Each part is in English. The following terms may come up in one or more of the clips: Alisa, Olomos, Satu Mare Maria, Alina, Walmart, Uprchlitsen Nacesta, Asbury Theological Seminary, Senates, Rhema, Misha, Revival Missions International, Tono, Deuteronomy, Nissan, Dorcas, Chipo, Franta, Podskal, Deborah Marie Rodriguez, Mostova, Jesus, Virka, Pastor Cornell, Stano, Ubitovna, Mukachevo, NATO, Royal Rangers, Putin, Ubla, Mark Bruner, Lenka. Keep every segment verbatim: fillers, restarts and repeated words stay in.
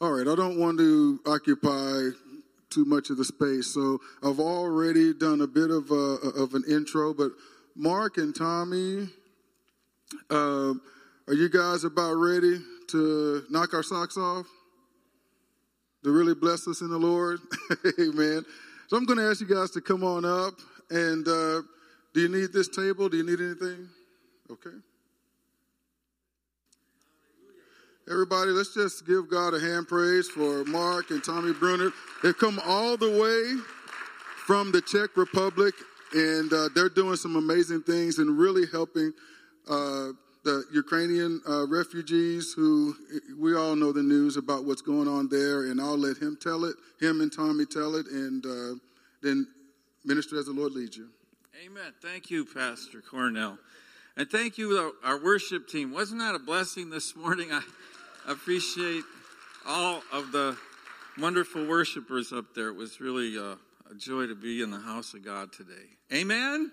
All right, I don't want to occupy too much of the space, so I've already done a bit of a, of an intro, but Mark and Tommie, uh, are you guys about ready to knock our socks off, to really bless us in the Lord? Amen. So I'm going to ask you guys to come on up, and uh, do you need this table? Do you need anything? Okay. Everybody, let's just give God a hand praise for Mark and Tommie Bruner. They've come all the way from the Czech Republic, and uh, they're doing some amazing things and really helping uh, the Ukrainian uh, refugees who, we all know the news about what's going on there, and I'll let him tell it, him and Tommie tell it, and uh, then minister as the Lord leads you. Amen. Thank you, Pastor Cornell. And thank you, our worship team. Wasn't that a blessing this morning? I appreciate all of the wonderful worshipers up there. It was really a, a joy to be in the house of God today. Amen?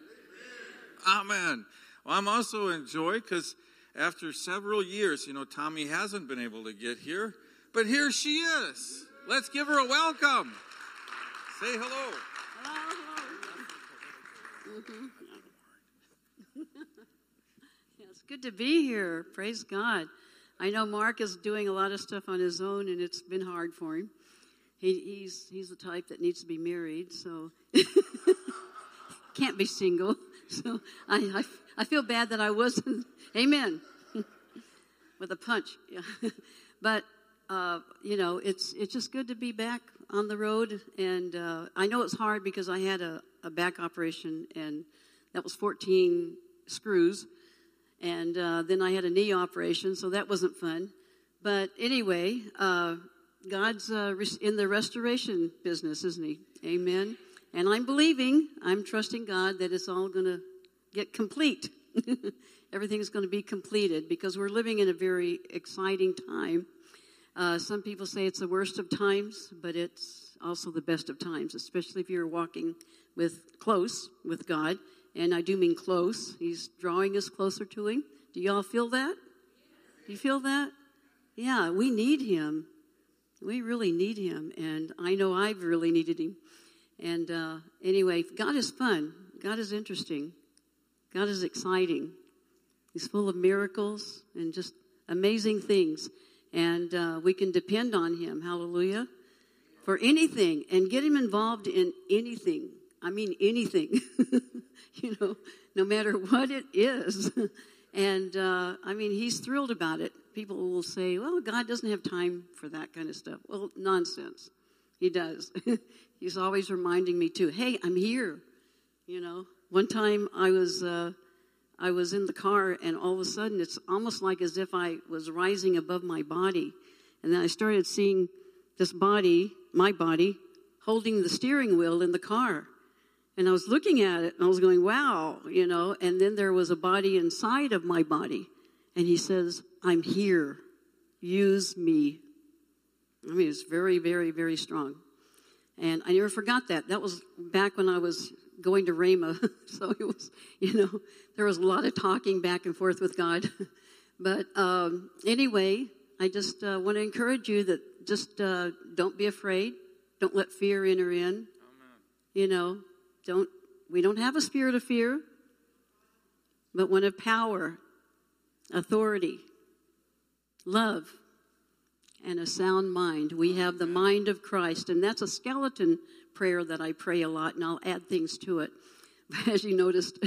Amen. Amen. Well, I'm also in joy because after several years, you know, Tommie hasn't been able to get here, but here she is. Let's give her a welcome. Say hello. Hello. Mm-hmm. It's good to be here. Praise God. I know Mark is doing a lot of stuff on his own, and it's been hard for him. He, he's he's the type that needs to be married, so can't be single. So I, I I feel bad that I wasn't. Amen. With a punch. Yeah. But uh, you know, it's it's just good to be back on the road, and uh, I know it's hard because I had a, a back operation, and that was fourteen screws. And uh, then I had a knee operation, so that wasn't fun. But anyway, uh, God's uh, in the restoration business, isn't he? Amen. And I'm believing, I'm trusting God that it's all going to get complete. Everything's going to be completed because we're living in a very exciting time. Uh, some people say it's the worst of times, but it's also the best of times, especially if you're walking with close with God. And I do mean close. He's drawing us closer to him. Do y'all feel that? Do you feel that? Yeah, we need him. We really need him. And I know I've really needed him. And uh, anyway, God is fun. God is interesting. God is exciting. He's full of miracles and just amazing things. And uh, we can depend on him, hallelujah, for anything. And get him involved in anything. I mean anything. You know, no matter what it is. And, uh, I mean, he's thrilled about it. People will say, well, God doesn't have time for that kind of stuff. Well, nonsense. He does. He's always reminding me, too, hey, I'm here. You know, one time I was uh, I was in the car, and all of a sudden it's almost like as if I was rising above my body. And then I started seeing this body, my body, holding the steering wheel in the car. And I was looking at it, and I was going, wow, you know. And then there was a body inside of my body. And he says, I'm here. Use me. I mean, it's very, very, very strong. And I never forgot that. That was back when I was going to Rhema. So it was, you know, there was a lot of talking back and forth with God. But um, anyway, I just uh, want to encourage you that just uh, don't be afraid. Don't let fear enter in. Amen. You know. Don't we don't have a spirit of fear, but one of power, authority, love, and a sound mind. We have the mind of Christ, and that's a skeleton prayer that I pray a lot, and I'll add things to it, as you noticed.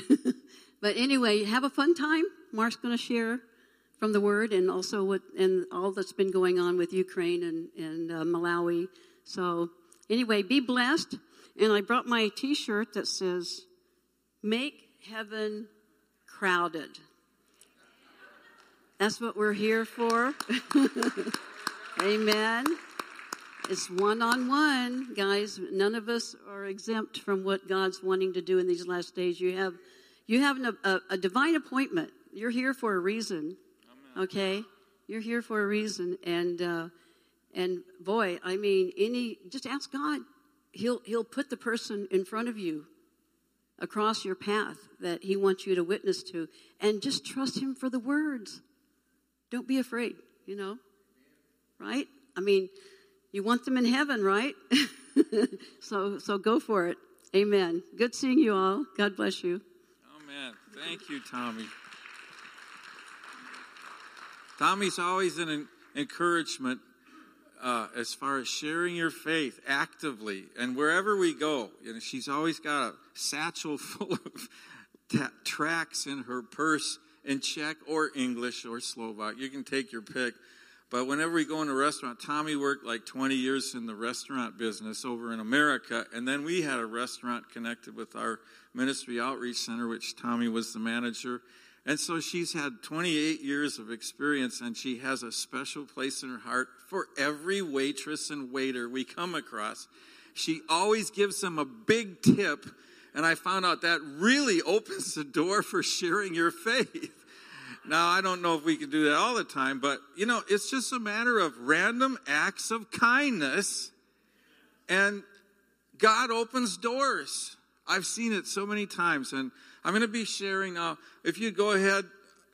But anyway, have a fun time. Mark's going to share from the Word, and also what and all that's been going on with Ukraine and and uh, Malawi. So anyway, be blessed. And I brought my T-shirt that says, Make Heaven Crowded. That's what we're here for. Amen. It's one-on-one, guys. None of us are exempt from what God's wanting to do in these last days. You have you have an, a, a divine appointment. You're here for a reason, okay? You're here for a reason. And, uh, and boy, I mean, any just ask God. He'll he'll put the person in front of you across your path that he wants you to witness to, and just trust him for the words. Don't be afraid, you know, right? I mean, you want them in heaven, right? so so go for it. Amen. Good seeing you all. God bless you. Amen. Thank you, Tommie. Tommie's always an encouragement uh, as far as sharing your faith actively. And wherever we go, you know, she's always got a satchel full of t- tracts in her purse in Czech or English or Slovak. You can take your pick. But whenever we go in a restaurant, Tommie worked like twenty years in the restaurant business over in America. And then we had a restaurant connected with our ministry outreach center, which Tommie was the manager. And so she's had twenty-eight years of experience, and she has a special place in her heart for every waitress and waiter we come across. She always gives them a big tip, and I found out that really opens the door for sharing your faith. Now, I don't know if we can do that all the time, but, you know, it's just a matter of random acts of kindness, and God opens doors. I've seen it so many times, and I'm going to be sharing now. Uh, if you go ahead,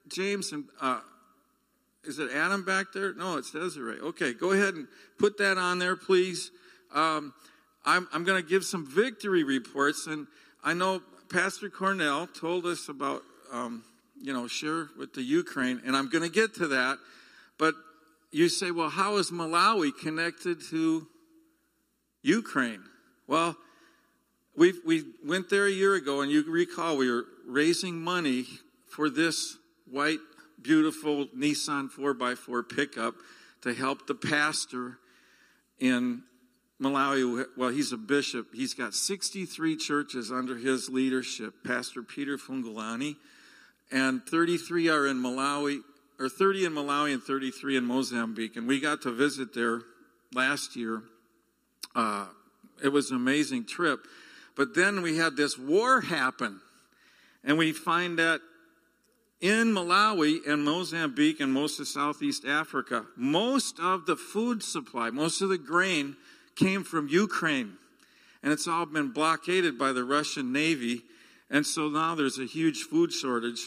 James, and uh, is it Adam back there? No, it's Desiree. Okay, go ahead and put that on there, please. Um, I'm, I'm going to give some victory reports, and I know Pastor Cornell told us about... Um, you know, share with the Ukraine, and I'm going to get to that. But you say, well, how is Malawi connected to Ukraine? Well, we we went there a year ago, and you recall we were raising money for this white, beautiful Nissan four by four pickup to help the pastor in Malawi. Well, he's a bishop. He's got sixty-three churches under his leadership, Pastor Peter Fungulani. And thirty-three are in Malawi, or thirty in Malawi and thirty-three in Mozambique. And we got to visit there last year. Uh, it was an amazing trip. But then we had this war happen. And we find that in Malawi and Mozambique and most of Southeast Africa, most of the food supply, most of the grain came from Ukraine. And it's all been blockaded by the Russian Navy. And so now there's a huge food shortage,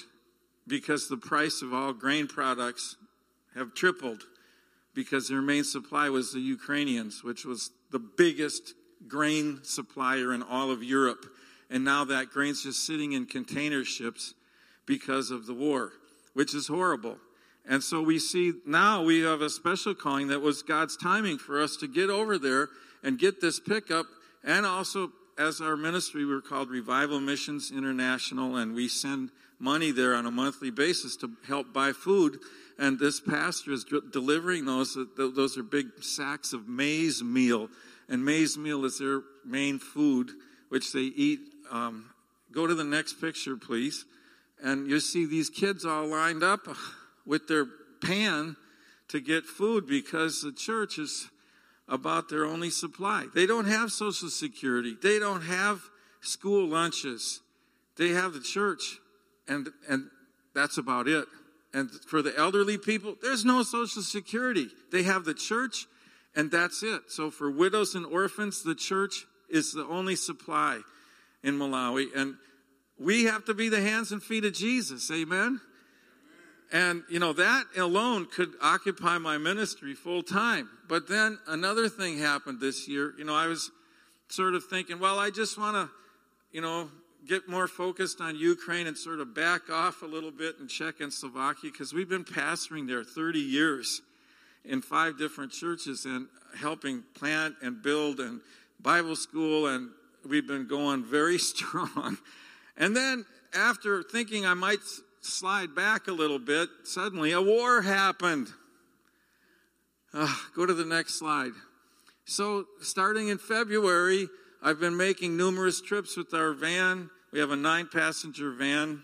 because the price of all grain products have tripled, because their main supply was the Ukrainians, which was the biggest grain supplier in all of Europe. And now that grain's just sitting in container ships because of the war, which is horrible. And so we see now we have a special calling that was God's timing for us to get over there and get this pickup. And also, as our ministry, we're called Revival Missions International, and we send money there on a monthly basis to help buy food. And this pastor is d- delivering those. Those are big sacks of maize meal, and maize meal is their main food, which they eat. Um, go to the next picture, please, and you see these kids all lined up with their pan to get food, because the church is about their only supply. They don't have Social Security. They don't have school lunches. They have the church, and and that's about it. And for the elderly people, there's no Social Security. They have the church, and that's it. So for widows and orphans, the church is the only supply in Malawi. And we have to be the hands and feet of Jesus. Amen? And, you know, that alone could occupy my ministry full time. But then another thing happened this year. You know, I was sort of thinking, well, I just want to, you know, get more focused on Ukraine and sort of back off a little bit in Czech and Slovakia, because we've been pastoring there thirty years in five different churches and helping plant and build and Bible school. And we've been going very strong. And then after thinking I might slide back a little bit, suddenly a war happened. Uh, go to the next slide. So starting in February, I've been making numerous trips with our van. We have a nine-passenger van,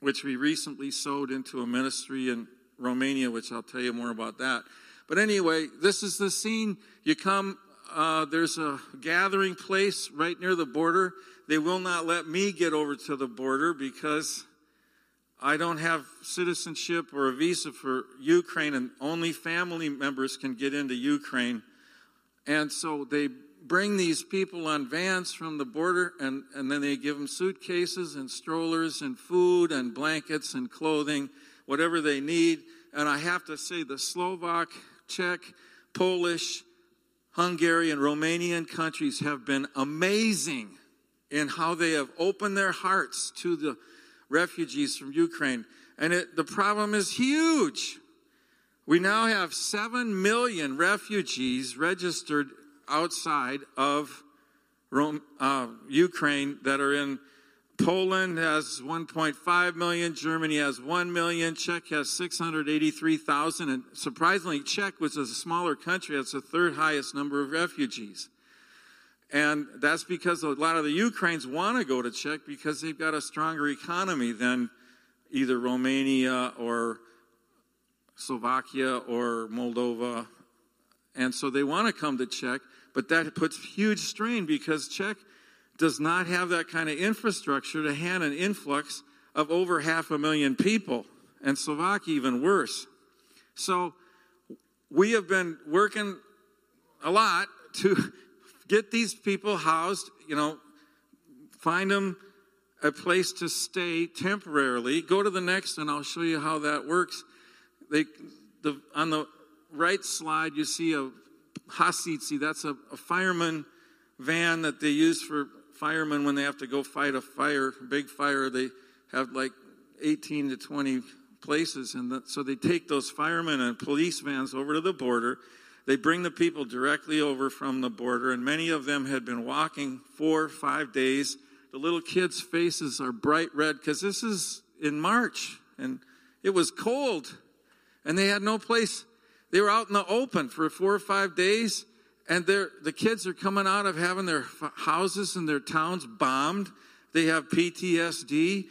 which we recently sold into a ministry in Romania, which I'll tell you more about that. But anyway, this is the scene. You come, uh, there's a gathering place right near the border. They will not let me get over to the border because I don't have citizenship or a visa for Ukraine, and only family members can get into Ukraine. And so they bring these people on vans from the border, and, and then they give them suitcases and strollers and food and blankets and clothing, whatever they need. And I have to say, the Slovak, Czech, Polish, Hungarian, Romanian countries have been amazing in how they have opened their hearts to the refugees from Ukraine. And it, the problem is huge. We now have seven million refugees registered outside of Rome, uh, Ukraine that are in Poland has one point five million, Germany has one million, Czech has six hundred eighty-three thousand, and surprisingly, Czech, which is a smaller country, has the third highest number of refugees. And that's because a lot of the Ukrainians want to go to Czech because they've got a stronger economy than either Romania or Slovakia or Moldova. And so they want to come to Czech, but that puts huge strain because Czech does not have that kind of infrastructure to handle an influx of over half a million people, and Slovakia even worse. So we have been working a lot to get these people housed, you know, find them a place to stay temporarily. Go to the next, and I'll show you how that works. They, the, on the right slide, you see a hasitsi. That's a, a fireman van that they use for firemen when they have to go fight a fire, big fire. They have like eighteen to twenty places, and the, so they take those firemen and police vans over to the border. They bring the people directly over from the border, and many of them had been walking four or five days. The little kids' faces are bright red because this is in March, and it was cold, and they had no place. They were out in the open for four or five days. And the kids are coming out of having their houses and their towns bombed. They have P T S D.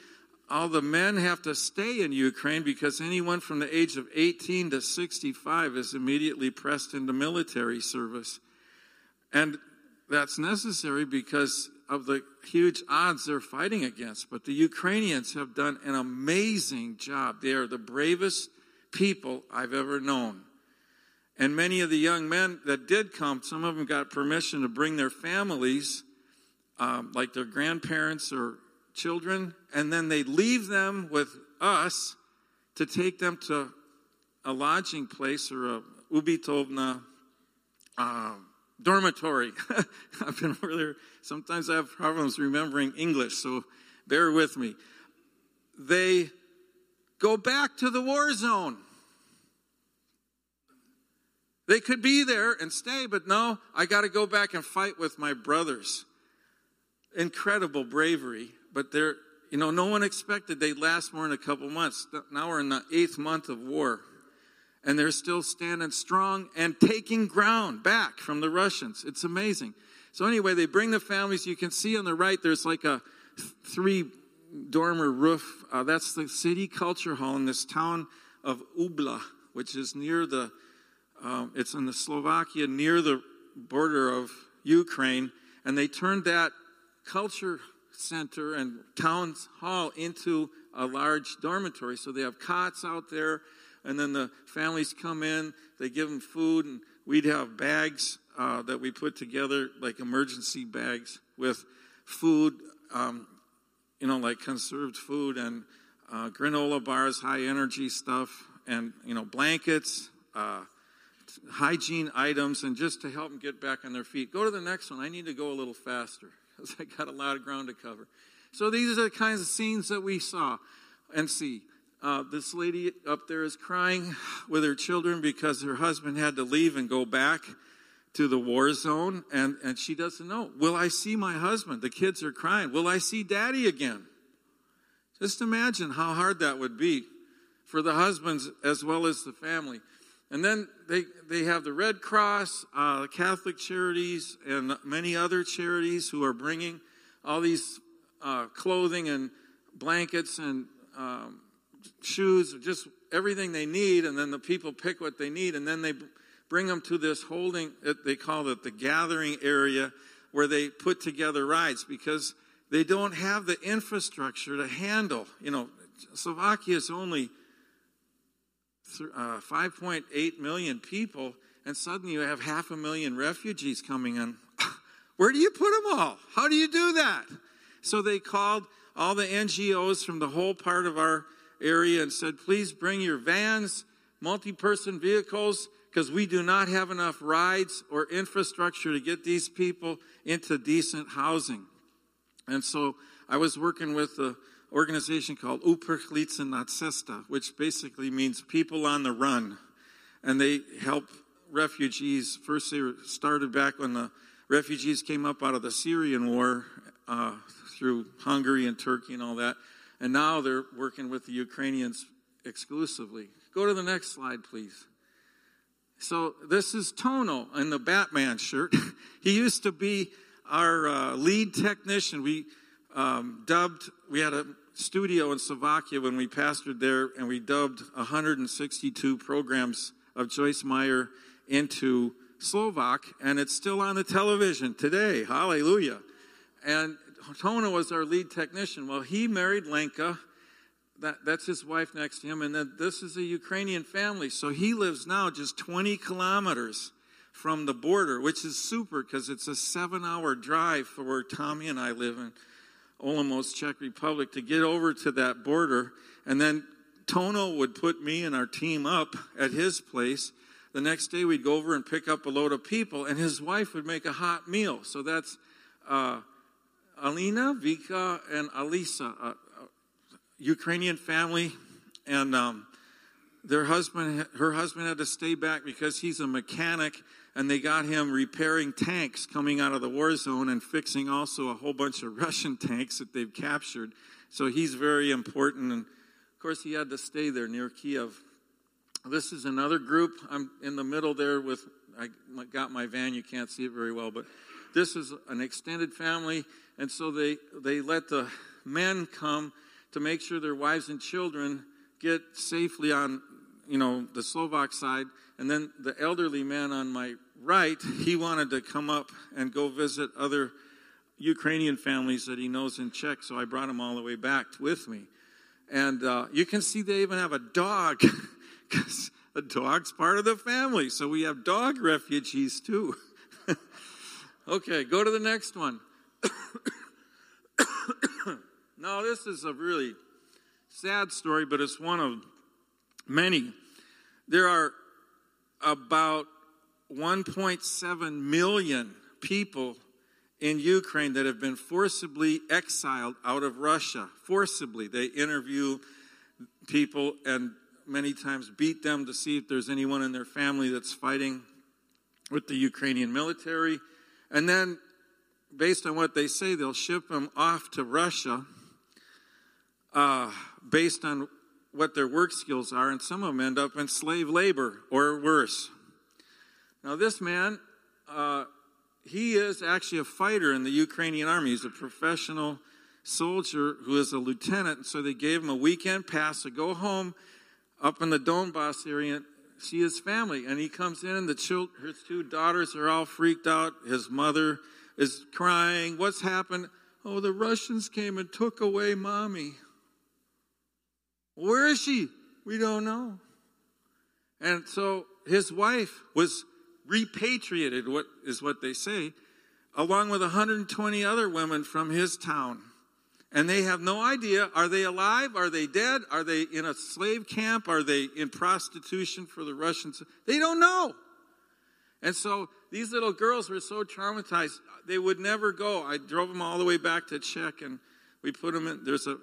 All the men have to stay in Ukraine because anyone from the age of eighteen to sixty-five is immediately pressed into military service. And that's necessary because of the huge odds they're fighting against. But the Ukrainians have done an amazing job. They are the bravest people I've ever known. And many of the young men that did come, some of them got permission to bring their families, um, like their grandparents or children, and then they leave them with us to take them to a lodging place or a Ubitovna um, dormitory. I've been earlier. Sometimes I have problems remembering English, so bear with me. They go back to the war zone. They could be there and stay, but no, I got to go back and fight with my brothers. Incredible bravery, but they're, you know, no one expected they'd last more than a couple months. Now we're in the eighth month of war, and they're still standing strong and taking ground back from the Russians. It's amazing. So anyway, they bring the families. You can see on the right, there's like a three-dormer roof. Uh, that's the city culture hall in this town of Ubla, which is near the Um, it's in the Slovakia near the border of Ukraine, and they turned that culture center and town hall into a large dormitory. So they have cots out there, and then the families come in. They give them food, and we'd have bags uh, that we put together, like emergency bags with food, um, you know, like conserved food and uh, granola bars, high-energy stuff, and, you know, blankets, uh hygiene items, and just to help them get back on their feet. Go to the next one. I need to go a little faster because I got a lot of ground to cover. So these are the kinds of scenes that we saw and see. Uh, this lady up there is crying with her children because her husband had to leave and go back to the war zone, and, and she doesn't know. Will I see my husband? The kids are crying. Will I see Daddy again? Just imagine how hard that would be for the husbands as well as the family. And then they, they have the Red Cross, uh, Catholic Charities, and many other charities who are bringing all these uh, clothing and blankets and um, shoes, just everything they need. And then the people pick what they need, and then they bring them to this holding, they call it the gathering area, where they put together rides because they don't have the infrastructure to handle. You know, Slovakia is only Uh, five point eight million people, and suddenly you have half a million refugees coming in. Where do you put them all? How do you do that? So they called all the N G Os from the whole part of our area and said, please bring your vans, multi-person vehicles, because we do not have enough rides or infrastructure to get these people into decent housing. And so I was working with an organization called Uprchlitsen Nacesta, which basically means people on the run. And they help refugees. First, they started back when the refugees came up out of the Syrian war uh, through Hungary and Turkey and all that. And now they're working with the Ukrainians exclusively. Go to the next slide, please. So this is Tono in the Batman shirt. He used to be our uh, lead technician. We um, dubbed, we had a studio in Slovakia when we pastored there, and we dubbed one hundred sixty-two programs of Joyce Meyer into Slovak, and it's still on the television today. Hallelujah. And Tono was our lead technician. Well, he married Lenka. That, that's his wife next to him. And then this is a Ukrainian family. So he lives now just twenty kilometers from the border, which is super because it's a seven-hour drive for where Tommie and I live in Olomos, Czech Republic, to get over to that border. And then Tono would put me and our team up at his place. The next day we'd go over and pick up a load of people, and his wife would make a hot meal. So that's uh, Alina, Vika, and Alisa. Uh, Ukrainian family, and um, their husband, her husband had to stay back because he's a mechanic, and they got him repairing tanks coming out of the war zone and fixing also a whole bunch of Russian tanks that they've captured. So he's very important, and of course he had to stay there near Kiev. This is another group. I'm in the middle there with, I got my van, you can't see it very well, but this is an extended family, and so they, they let the men come to make sure their wives and children get safely on, you know, the Slovak side. And then the elderly man on my right, he wanted to come up and go visit other Ukrainian families that he knows in Czech, so I brought him all the way back with me. And uh, you can see they even have a dog, because a dog's part of the family, so we have dog refugees too. Okay, go to the next one. Now, this is a really sad story, but it's one of many. There are about one point seven million people in Ukraine that have been forcibly exiled out of Russia. Forcibly. They interview people and many times beat them to see if there's anyone in their family that's fighting with the Ukrainian military. And then, based on what they say, they'll ship them off to Russia. Uh, based on what their work skills are, and some of them end up in slave labor or worse. Now, this man, uh, he is actually a fighter in the Ukrainian army. He's a professional soldier who is a lieutenant, and so they gave him a weekend pass to go home up in the Donbass area and see his family. And he comes in, and the child, his two daughters are all freaked out. His mother is crying, "What's happened?" "Oh, the Russians came and took away Mommy." "Where is she?" "We don't know." And so his wife was repatriated, what is what they say, along with one hundred twenty other women from his town. And they have no idea. Are they alive? Are they dead? Are they in a slave camp? Are they in prostitution for the Russians? They don't know. And so these little girls were so traumatized, they would never go. I drove them all the way back to Czech, and we put them in. There's a,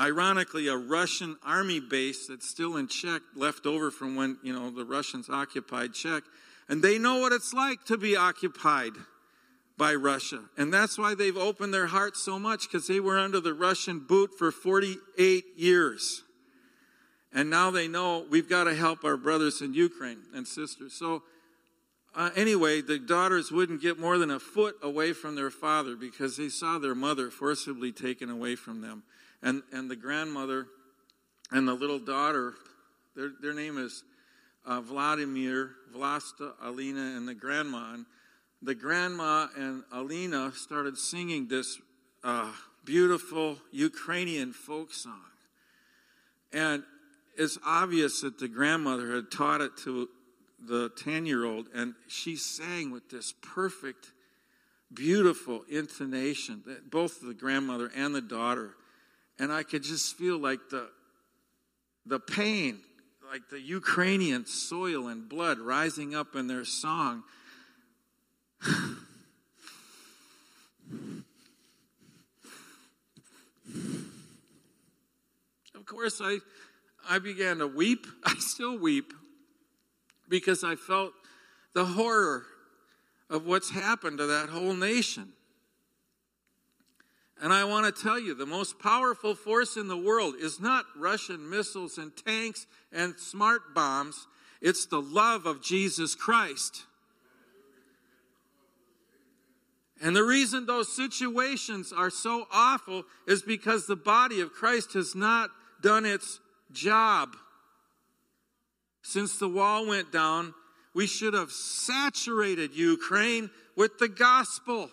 ironically, a Russian army base that's still in Czech, left over from when, you know, the Russians occupied Czech. And they know what it's like to be occupied by Russia. And that's why they've opened their hearts so much, because they were under the Russian boot for forty-eight years. And now they know we've got to help our brothers in Ukraine and sisters. So uh, anyway, the daughters wouldn't get more than a foot away from their father because they saw their mother forcibly taken away from them. And and the grandmother and the little daughter, their their name is uh, Vladimir, Vlasta, Alina, and the grandma. And the grandma and Alina started singing this uh, beautiful Ukrainian folk song. And it's obvious that the grandmother had taught it to the ten-year-old, and she sang with this perfect, beautiful intonation, that both the grandmother and the daughter. And I could just feel like the the pain, like the Ukrainian soil and blood rising up in their song. Of course, I, I began to weep. I still weep because I felt the horror of what's happened to that whole nation. And I want to tell you, the most powerful force in the world is not Russian missiles and tanks and smart bombs. It's the love of Jesus Christ. And the reason those situations are so awful is because the body of Christ has not done its job. Since the wall went down, we should have saturated Ukraine with the gospel.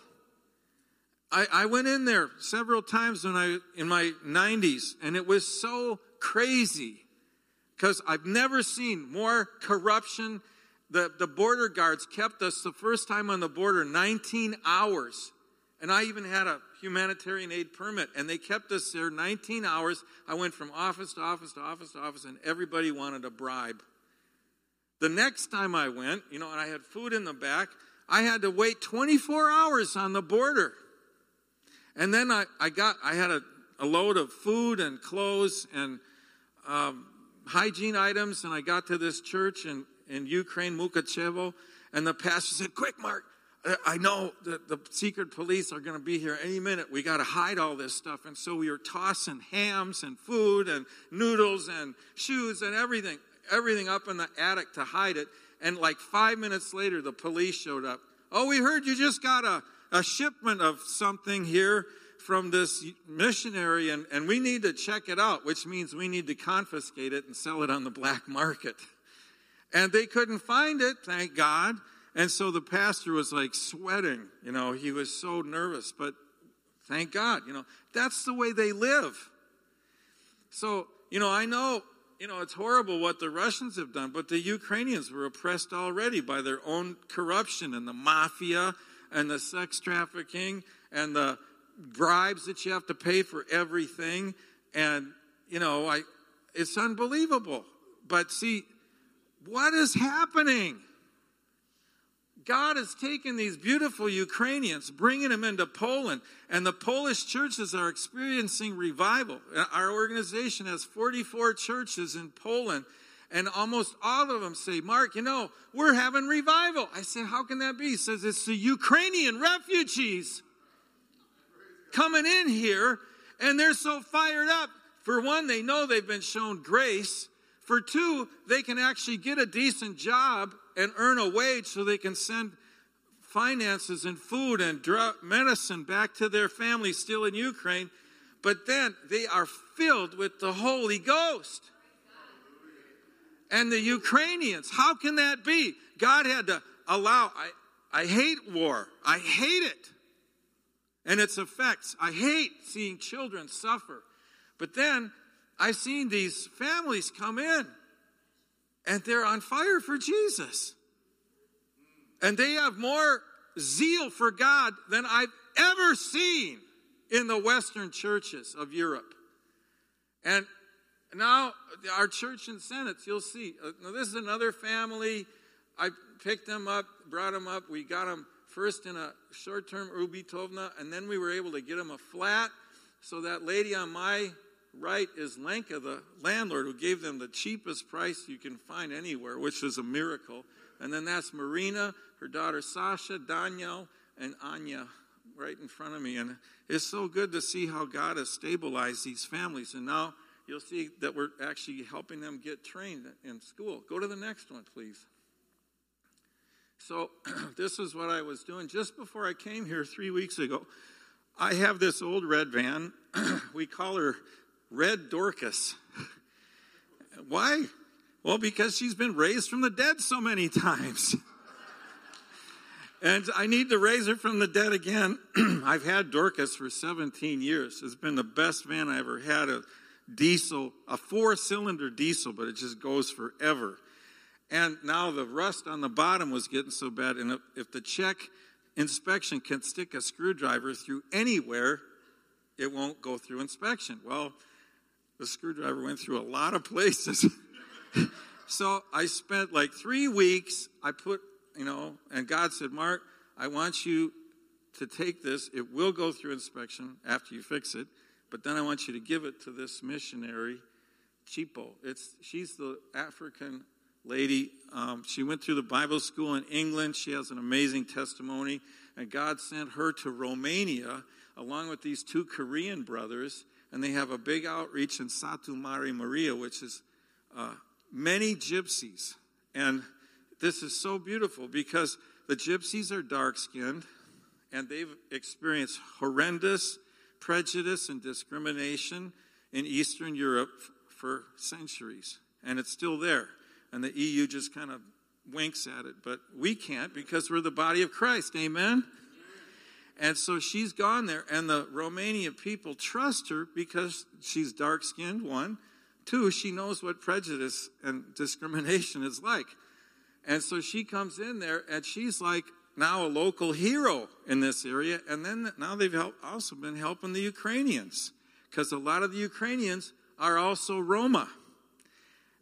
I, I went in there several times when I in my nineties, and it was so crazy because I've never seen more corruption. The, the border guards kept us the first time on the border nineteen hours. And I even had a humanitarian aid permit, and they kept us there nineteen hours. I went from office to office to office to office, and everybody wanted a bribe. The next time I went, you know, and I had food in the back, I had to wait twenty-four hours on the border. And then I, I got, I had a, a load of food and clothes and um, hygiene items, and I got to this church in, in Ukraine, Mukachevo, and the pastor said, "Quick, Mark, I know that the secret police are going to be here any minute. We got to hide all this stuff." And so we were tossing hams and food and noodles and shoes and everything, everything up in the attic to hide it. And like five minutes later, the police showed up. "Oh, we heard you just got a A shipment of something here from this missionary, and, and we need to check it out," which means we need to confiscate it and sell it on the black market. And they couldn't find it, thank God. And so the pastor was like sweating. You know, he was so nervous, but thank God. You know, that's the way they live. So, you know, I know, you know, it's horrible what the Russians have done, but the Ukrainians were oppressed already by their own corruption and the mafia and the sex trafficking, and the bribes that you have to pay for everything. And, you know, I, it's unbelievable. But see, what is happening? God has taken these beautiful Ukrainians, bringing them into Poland, and the Polish churches are experiencing revival. Our organization has forty-four churches in Poland, and almost all of them say, "Mark, you know, we're having revival." I said, "How can that be?" He says, "It's the Ukrainian refugees coming in here, and they're so fired up. For one, they know they've been shown grace. For two, they can actually get a decent job and earn a wage so they can send finances and food and drug medicine back to their families still in Ukraine. But then they are filled with the Holy Ghost." And the Ukrainians, how can that be? God had to allow, I, I hate war. I hate it. And its effects. I hate seeing children suffer. But then I've seen these families come in, and they're on fire for Jesus. And they have more zeal for God than I've ever seen in the Western churches of Europe. And now, our church in Senates, you'll see. Now, this is another family. I picked them up, brought them up. We got them first in a short-term Ubitovna, and then we were able to get them a flat. So that lady on my right is Lenka, the landlord, who gave them the cheapest price you can find anywhere, which is a miracle. And then that's Marina, her daughter Sasha, Daniel, and Anya, right in front of me. And it's so good to see how God has stabilized these families. And now, you'll see that we're actually helping them get trained in school. Go to the next one, please. So this is what I was doing just before I came here three weeks ago. I have this old red van. We call her Red Dorcas. Why? Well, because she's been raised from the dead so many times. And I need to raise her from the dead again. I've had Dorcas for seventeen years. It's been the best van I ever had. A, diesel, a four-cylinder diesel, but it just goes forever. And now the rust on the bottom was getting so bad, and if, if the Czech inspection can stick a screwdriver through anywhere, it won't go through inspection. Well, the screwdriver went through a lot of places, So I spent like three weeks, I put, you know, and God said, Mark, I want you to take this. It will go through inspection after you fix it, but then I want you to give it to this missionary, Chipo. It's, she's the African lady. Um, she went through the Bible school in England. She has an amazing testimony, and God sent her to Romania along with these two Korean brothers, and they have a big outreach in Satu Mare Maria, which is uh, many gypsies. And this is so beautiful because the gypsies are dark-skinned, and they've experienced horrendous prejudice and discrimination in Eastern Europe for centuries, and it's still there. And the E U just kind of winks at it, but we can't because we're the body of Christ, amen? And so she's gone there, and the Romanian people trust her because she's dark-skinned, one. Two, she knows what prejudice and discrimination is like. And so she comes in there, and she's like now a local hero in this area. And then now they've also been helping the Ukrainians because a lot of the Ukrainians are also Roma.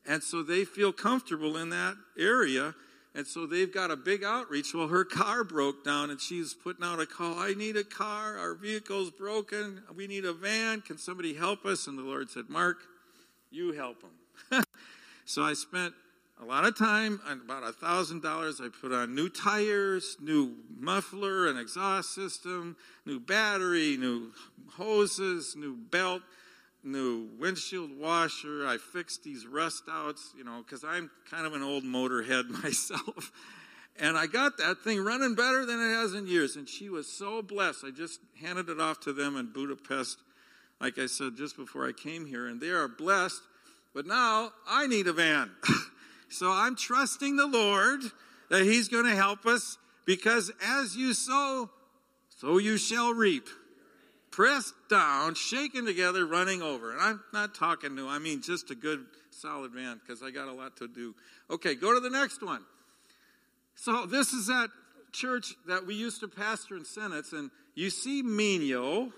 And so they feel comfortable in that area, and so they've got a big outreach. Well, her car broke down, and she's putting out a call. I need a car. Our vehicle's broken. We need a van. Can somebody help us? And the Lord said, Mark, you help them. So I spent a lot of time, about one thousand dollars. I put on new tires, new muffler, an exhaust system, new battery, new hoses, new belt, new windshield washer. I fixed these rust outs, you know, because I'm kind of an old motorhead myself. And I got that thing running better than it has in years. And she was so blessed. I just handed it off to them in Budapest, like I said, just before I came here. And they are blessed. But now I need a van. So I'm trusting the Lord that he's going to help us, because as you sow, so you shall reap. Pressed down, shaken together, running over. And I'm not talking new. I mean just a good, solid man, because I got a lot to do. Okay, go to the next one. So this is that church that we used to pastor in Senates. And you see Mino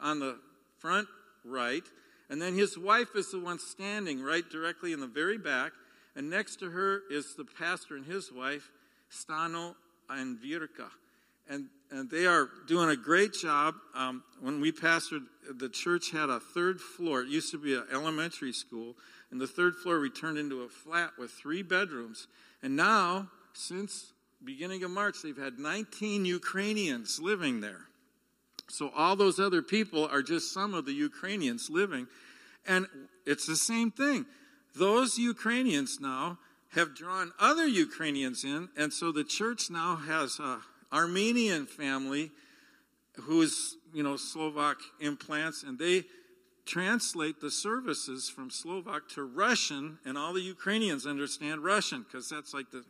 on the front right. And then his wife is the one standing right directly in the very back. And next to her is the pastor and his wife, Stano and Virka. And and they are doing a great job. Um, when we pastored, the church had a third floor. It used to be an elementary school. And the third floor we turned into a flat with three bedrooms. And now, since beginning of March, they've had nineteen Ukrainians living there. So all those other people are just some of the Ukrainians living. And it's the same thing. Those Ukrainians now have drawn other Ukrainians in. And so the church now has a Armenian family who is, you know, Slovak implants, and they translate the services from Slovak to Russian, and all the Ukrainians understand Russian because that's like the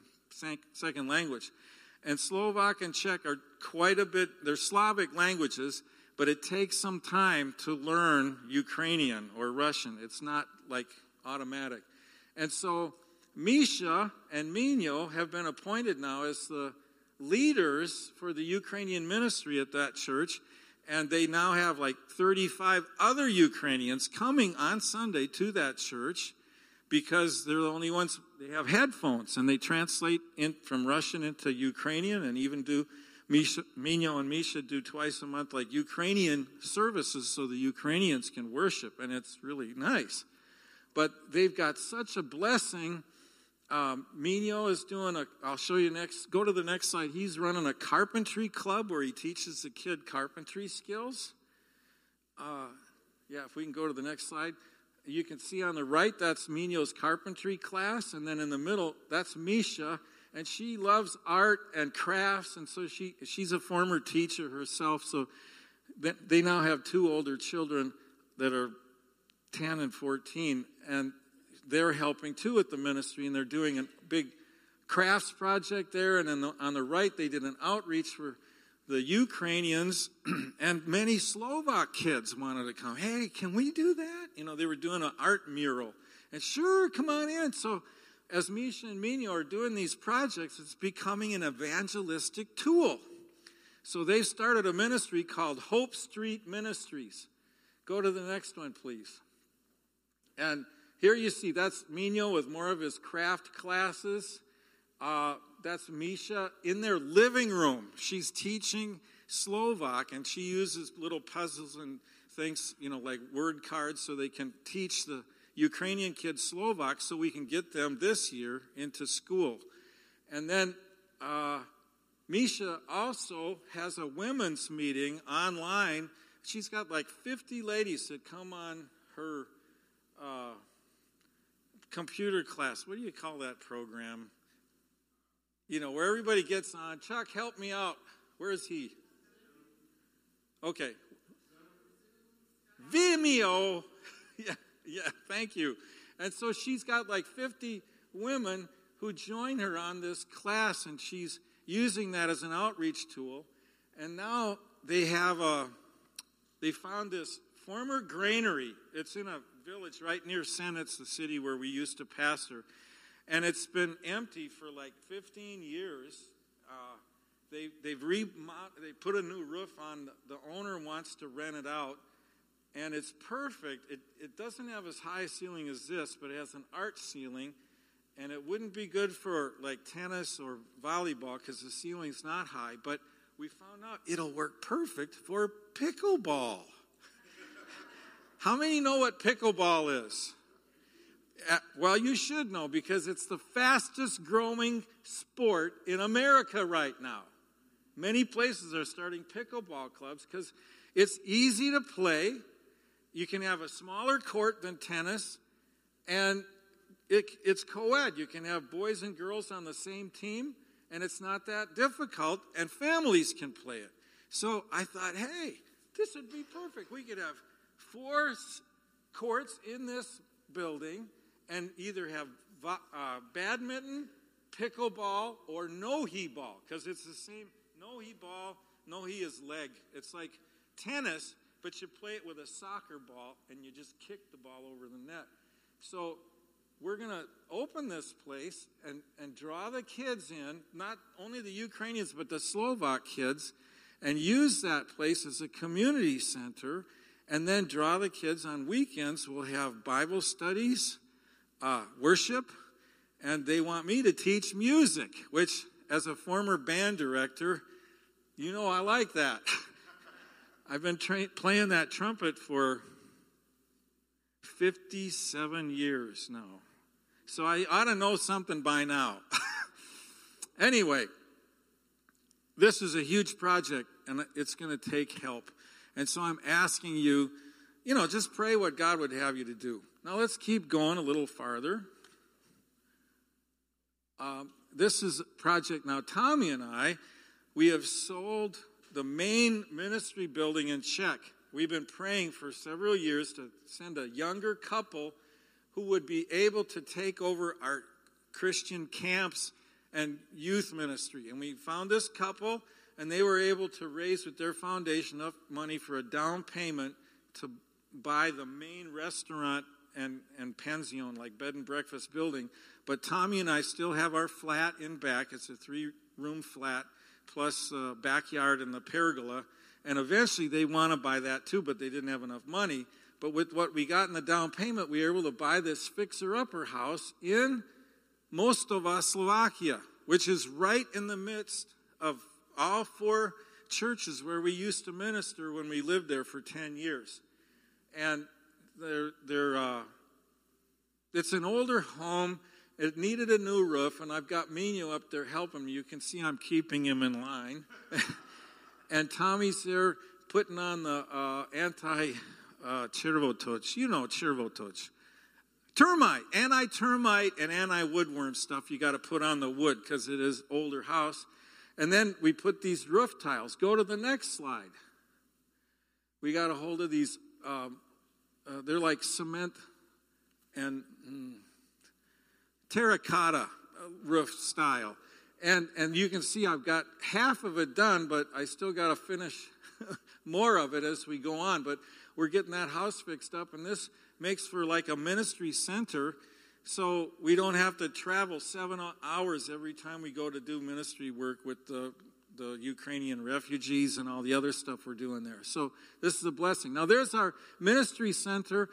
second language. And Slovak and Czech are quite a bit, they're Slavic languages, but it takes some time to learn Ukrainian or Russian. It's not like automatic. And so Misha and Mino have been appointed now as the leaders for the Ukrainian ministry at that church, and they now have like thirty-five other Ukrainians coming on Sunday to that church because they're the only ones, they have headphones, and they translate in from Russian into Ukrainian, and even do, Misha, Mino and Misha do twice a month like Ukrainian services so the Ukrainians can worship, and it's really nice. But they've got such a blessing. Um, Mino is doing a, I'll show you next, go to the next slide. He's running a carpentry club where he teaches the kid carpentry skills. Uh, yeah, if we can go to the next slide. You can see on the right, that's Mino's carpentry class. And then in the middle, that's Misha. And she loves art and crafts. And so she she's a former teacher herself. So they now have two older children that are ten and fourteen. And they're helping too at the ministry, and they're doing a big crafts project there. And then on the right, they did an outreach for the Ukrainians, and many Slovak kids wanted to come. Hey, can we do that? You know, they were doing an art mural. And sure, come on in. So as Misha and Mino are doing these projects, it's becoming an evangelistic tool. So they've started a ministry called Hope Street Ministries. Go to the next one, please. And Here you see, that's Mino with more of his craft classes. Uh, that's Misha in their living room. She's teaching Slovak, and she uses little puzzles and things, you know, like word cards, so they can teach the Ukrainian kids Slovak so we can get them this year into school. And then uh, Misha also has a women's meeting online. She's got like fifty ladies that come on her uh, computer class. What do you call that program? You know, where everybody gets on. Chuck, help me out. Where is he? Okay. Vimeo. yeah, yeah, thank you. And so she's got like fifty women who join her on this class, and she's using that as an outreach tool. And now they have a, they found this former granary. It's in a village right near Senates, the city where we used to pastor. And it's been empty for like fifteen years. Uh, they, they've remod- they put a new roof on. The owner wants to rent it out. And it's perfect. It, it doesn't have as high a ceiling as this, but it has an arch ceiling. And it wouldn't be good for like tennis or volleyball because the ceiling's not high. But we found out it'll work perfect for pickleball. How many know what pickleball is? Well, you should know, because it's the fastest growing sport in America right now. Many places are starting pickleball clubs because it's easy to play. You can have a smaller court than tennis, and it, it's co-ed. You can have boys and girls on the same team, and it's not that difficult, and families can play it. So I thought, hey, this would be perfect. We could have four courts in this building and either have uh, badminton, pickleball, or no-he ball, because it's the same. No-he ball, no-he is leg. It's like tennis, but you play it with a soccer ball, and you just kick the ball over the net. So we're going to open this place and, and draw the kids in, not only the Ukrainians, but the Slovak kids, and use that place as a community center. And then draw the kids on weekends. We'll have Bible studies, uh, worship, and they want me to teach music, which, as a former band director, you know I like that. I've been tra- playing that trumpet for fifty-seven years now. So I ought to know something by now. Anyway, this is a huge project, and it's going to take help. And so I'm asking you, you know, just pray what God would have you to do. Now let's keep going a little farther. Um, this is project now. Tommie and I, we have sold the main ministry building in Czech. We've been praying for several years to send a younger couple who would be able to take over our Christian camps and youth ministry. And we found this couple, and they were able to raise with their foundation enough money for a down payment to buy the main restaurant and, and pension, like bed and breakfast building. But Tommie and I still have our flat in back. It's a three-room flat plus a backyard and the pergola. And eventually they want to buy that too, but they didn't have enough money. But with what we got in the down payment, we were able to buy this fixer-upper house in Mostova, Slovakia, which is right in the midst of all four churches where we used to minister when we lived there for ten years. And they're, they're, uh, it's an older home. It needed a new roof, and I've got Mino up there helping me. You can see I'm keeping him in line. And Tommie's there putting on the uh, anti-червоточ. Uh, you know червоточ. Termite, anti-termite and anti-woodworm stuff you got to put on the wood because it is older house. And then we put these roof tiles. Go to the next slide. We got a hold of these. Um, uh, they're like cement and mm, terracotta roof style. And and you can see I've got half of it done, but I still got to finish more of it as we go on. But we're getting that house fixed up. And this makes for like a ministry center, so we don't have to travel seven hours every time we go to do ministry work with the, the Ukrainian refugees and all the other stuff we're doing there. So this is a blessing. Now, there's our ministry center.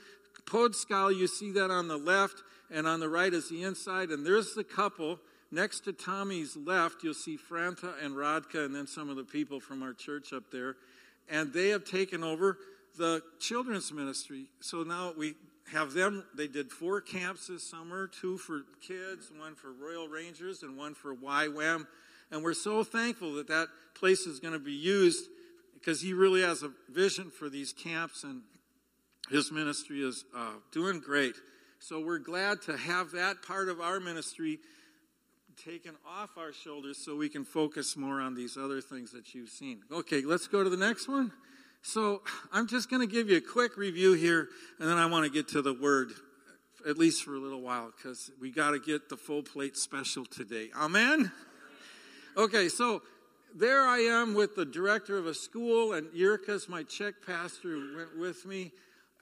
Podskal, you see that on the left, and on the right is the inside. And there's the couple. Next to Tommie's left, you'll see Franta and Radka, and then some of the people from our church up there. And they have taken over the children's ministry. So now we have them. They did four camps this summer, two for kids, one for Royal Rangers, and one for Y W A M. And we're so thankful that that place is going to be used, because he really has a vision for these camps, and his ministry is uh, doing great. So we're glad to have that part of our ministry taken off our shoulders so we can focus more on these other things that you've seen. Okay, let's go to the next one. So I'm just going to give you a quick review here, and then I want to get to the word, at least for a little while, because we got to get the full plate special today. Amen? Okay, so there I am with the director of a school, and Virka's my Czech pastor who went with me,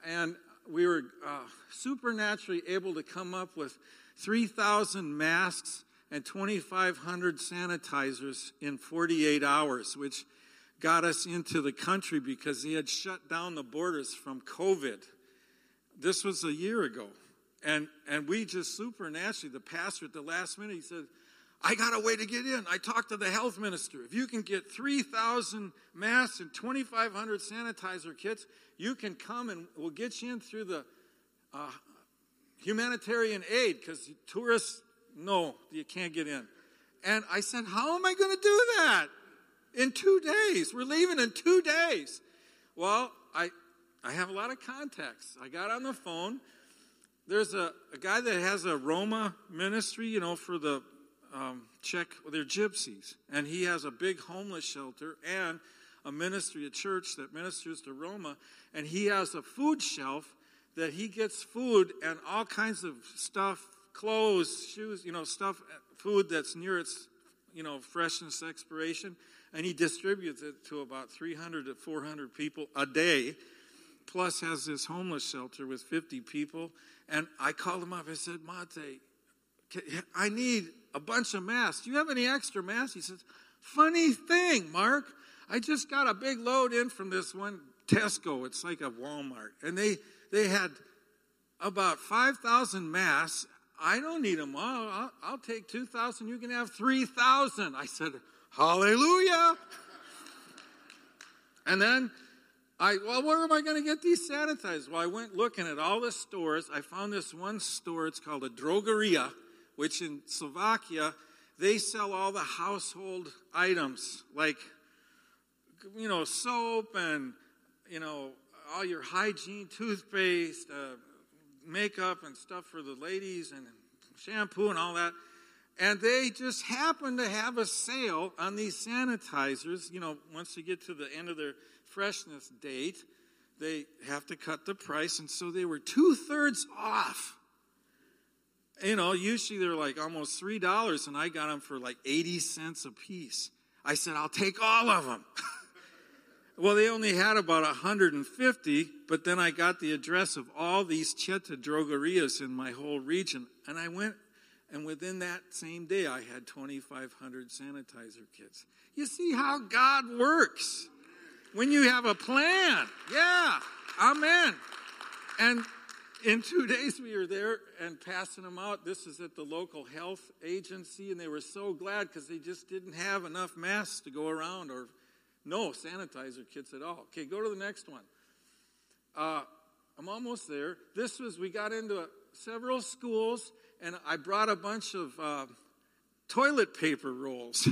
and we were uh, supernaturally able to come up with three thousand masks and twenty-five hundred sanitizers in forty-eight hours, which got us into the country because they had shut down the borders from COVID. This was a year ago. And and we just supernaturally, the pastor at the last minute, he said, I got a way to get in. I talked to the health minister. If you can get three thousand masks and twenty-five hundred sanitizer kits, you can come and we'll get you in through the uh, humanitarian aid, because tourists, no, you can't get in. And I said, how am I going to do that? In two days. We're leaving in two days. Well, I I have a lot of contacts. I got on the phone. There's a, a guy that has a Rhema ministry, you know, for the um, Czech, they're gypsies. And he has a big homeless shelter and a ministry, a church that ministers to Roma. And he has a food shelf that he gets food and all kinds of stuff, clothes, shoes, you know, stuff, food that's near its, you know, freshness expiration. And he distributes it to about three hundred to four hundred people a day, plus has this homeless shelter with fifty people. And I called him up. I said, Mate, I need a bunch of masks. Do you have any extra masks? He says, funny thing, Mark, I just got a big load in from this one Tesco. It's like a Walmart. And they, they had about five thousand masks. I don't need them all. I'll, I'll take two thousand. You can have three thousand. I said, hallelujah. And then I, well, where am I going to get these sanitizers? Well, I went looking at all the stores. I found this one store. It's called a drogeria, which in Slovakia, they sell all the household items like, you know, soap and, you know, all your hygiene, toothpaste, uh, makeup and stuff for the ladies and shampoo and all that. And they just happened to have a sale on these sanitizers. You know, once you get to the end of their freshness date, they have to cut the price. And so they were two-thirds off. You know, usually they're like almost three dollars, and I got them for like eighty cents a piece. I said, I'll take all of them. Well, they only had about one hundred fifty, but then I got the address of all these Cheta drogerias in my whole region. And I went, and within that same day, I had twenty-five hundred sanitizer kits. You see how God works when you have a plan. Yeah, amen. And in two days, we were there and passing them out. This is at the local health agency, and they were so glad because they just didn't have enough masks to go around or no sanitizer kits at all. Okay, go to the next one. Uh, I'm almost there. This was, we got into a, several schools, and I brought a bunch of uh, toilet paper rolls.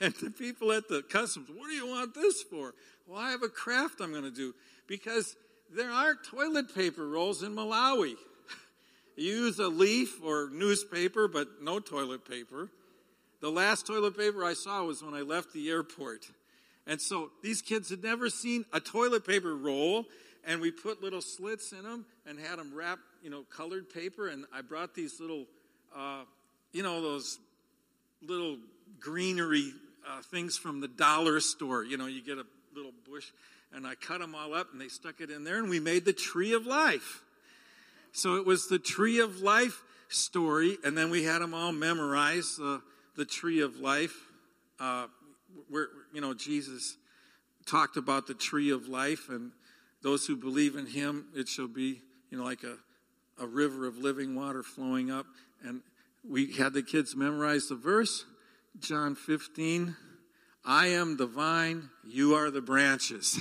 And the people at the customs, what do you want this for? Well, I have a craft I'm going to do, because there aren't toilet paper rolls in Malawi. You use a leaf or newspaper, but no toilet paper. The last toilet paper I saw was when I left the airport. And so these kids had never seen a toilet paper roll, and we put little slits in them and had them wrap, you know, colored paper. And I brought these little, uh, you know, those little greenery uh, things from the dollar store. You know, you get a little bush, and I cut them all up, and they stuck it in there, and we made the tree of life. So it was the tree of life story, and then we had them all memorize uh, the tree of life. Uh, Where, you know, Jesus talked about the tree of life, and those who believe in him, it shall be, you know, like a a river of living water flowing up. And we had the kids memorize the verse, John fifteen, I am the vine, you are the branches.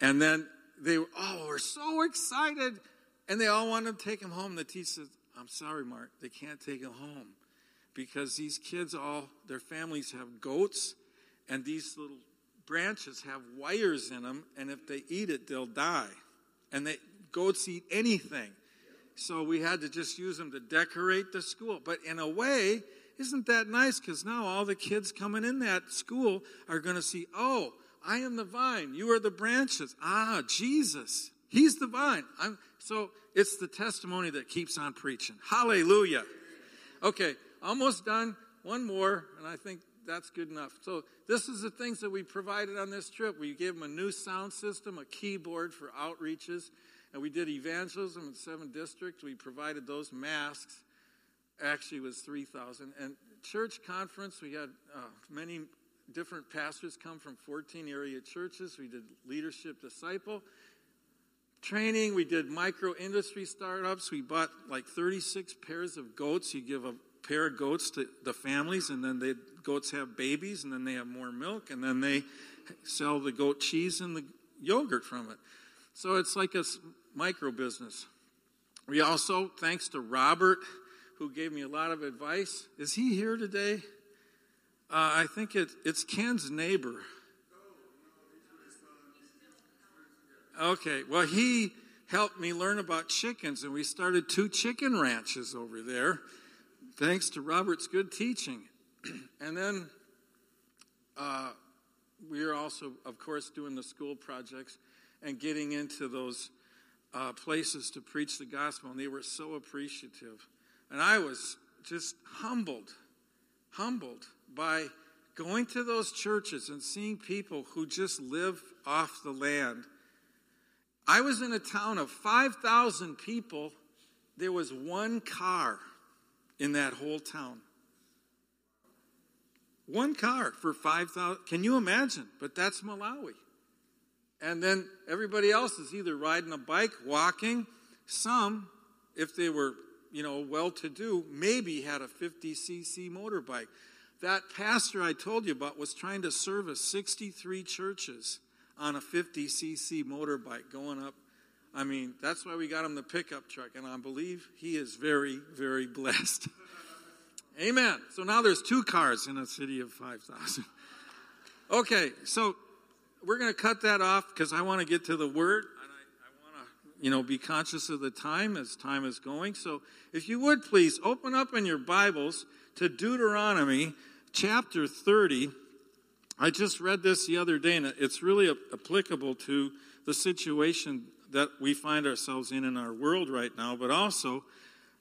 And then they were, oh, we're so excited. And they all wanted to take him home. The teacher said, I'm sorry, Mark, they can't take him home. Because these kids, all their families have goats, and these little branches have wires in them, and if they eat it, they'll die. And they, goats eat anything. So we had to just use them to decorate the school. But in a way, isn't that nice? Because now all the kids coming in that school are going to see, oh, I am the vine, you are the branches. Ah, Jesus, he's the vine. I'm, so it's the testimony that keeps on preaching. Hallelujah. Okay. Almost done. One more, and I think that's good enough. So this is the things that we provided on this trip. We gave them a new sound system, a keyboard for outreaches, and we did evangelism in seven districts. We provided those masks. Actually, it was three thousand. And church conference, we had uh, many different pastors come from fourteen area churches. We did leadership disciple training. We did micro-industry startups. We bought like thirty-six pairs of goats. You give a pair of goats to the families, and then the goats have babies, and then they have more milk, and then they sell the goat cheese and the yogurt from it. So it's like a micro business. We also, thanks to Robert, who gave me a lot of advice. Is he here today? Uh, I think it, it's Ken's neighbor. Okay, well, he helped me learn about chickens, and we started two chicken ranches over there. Thanks to Robert's good teaching. And then uh, we are also, of course, doing the school projects and getting into those uh, places to preach the gospel. And they were so appreciative. And I was just humbled, humbled by going to those churches and seeing people who just live off the land. I was in a town of five thousand people. There was one car in that whole town. One car for five thousand. Can you imagine? But that's Malawi. And then everybody else is either riding a bike, walking. Some, if they were, you know, well-to-do, maybe had a fifty c c motorbike. That pastor I told you about was trying to service sixty-three churches on a fifty c c motorbike going up. I mean, that's why we got him the pickup truck, and I believe he is very, very blessed. Amen. So now there's two cars in a city of five thousand. Okay, so we're going to cut that off because I want to get to the Word, and I, I want to, you know, be conscious of the time as time is going. So if you would, please, open up in your Bibles to Deuteronomy chapter thirty. I just read this the other day, and it's really applicable to the situation that we find ourselves in in our world right now, but also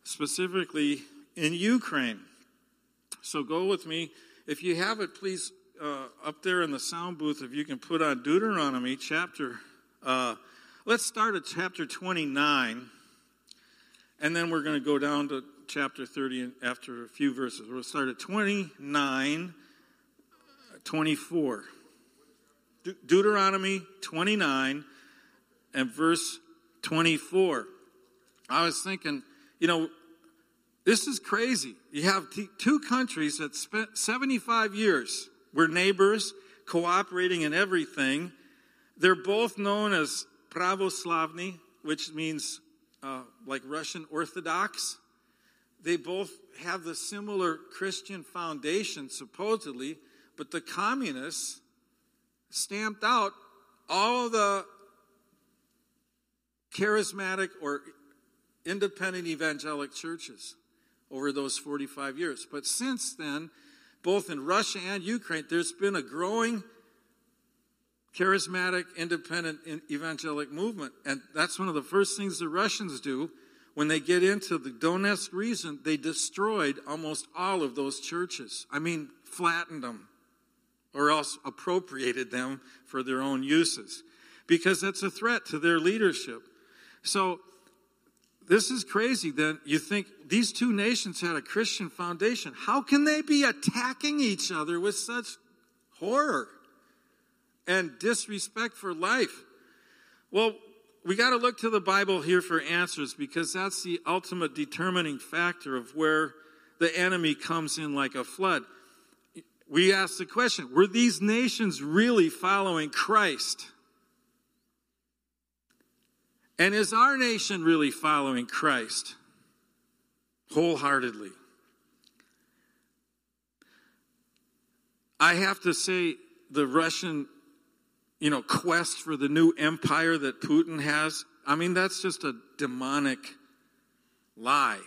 specifically in Ukraine. So go with me. If you have it, please, uh, up there in the sound booth, if you can put on Deuteronomy chapter, uh, let's start at chapter twenty-nine, and then we're going to go down to chapter thirty after a few verses. We'll start at twenty-nine, twenty-four. De- Deuteronomy twenty-nine, and verse twenty-four. I was thinking, you know, this is crazy. You have t- two countries that spent seventy-five years. We're neighbors, cooperating in everything. They're both known as pravoslavni, which means uh, like Russian Orthodox. They both have the similar Christian foundation, supposedly, but the communists stamped out all the charismatic or independent evangelic churches over those forty-five years. But since then, both in Russia and Ukraine, there's been a growing charismatic, independent evangelic movement. And that's one of the first things the Russians do when they get into the Donetsk region. They destroyed almost all of those churches. I mean, flattened them or else appropriated them for their own uses, because that's a threat to their leadership. So this is crazy. Then you think these two nations had a Christian foundation. How can they be attacking each other with such horror and disrespect for life? Well, we got to look to the Bible here for answers, because that's the ultimate determining factor of where the enemy comes in like a flood. We asked the question, were these nations really following Christ? And is our nation really following Christ wholeheartedly? I have to say, the Russian, you know, quest for the new empire that Putin has, I mean, that's just a demonic lie.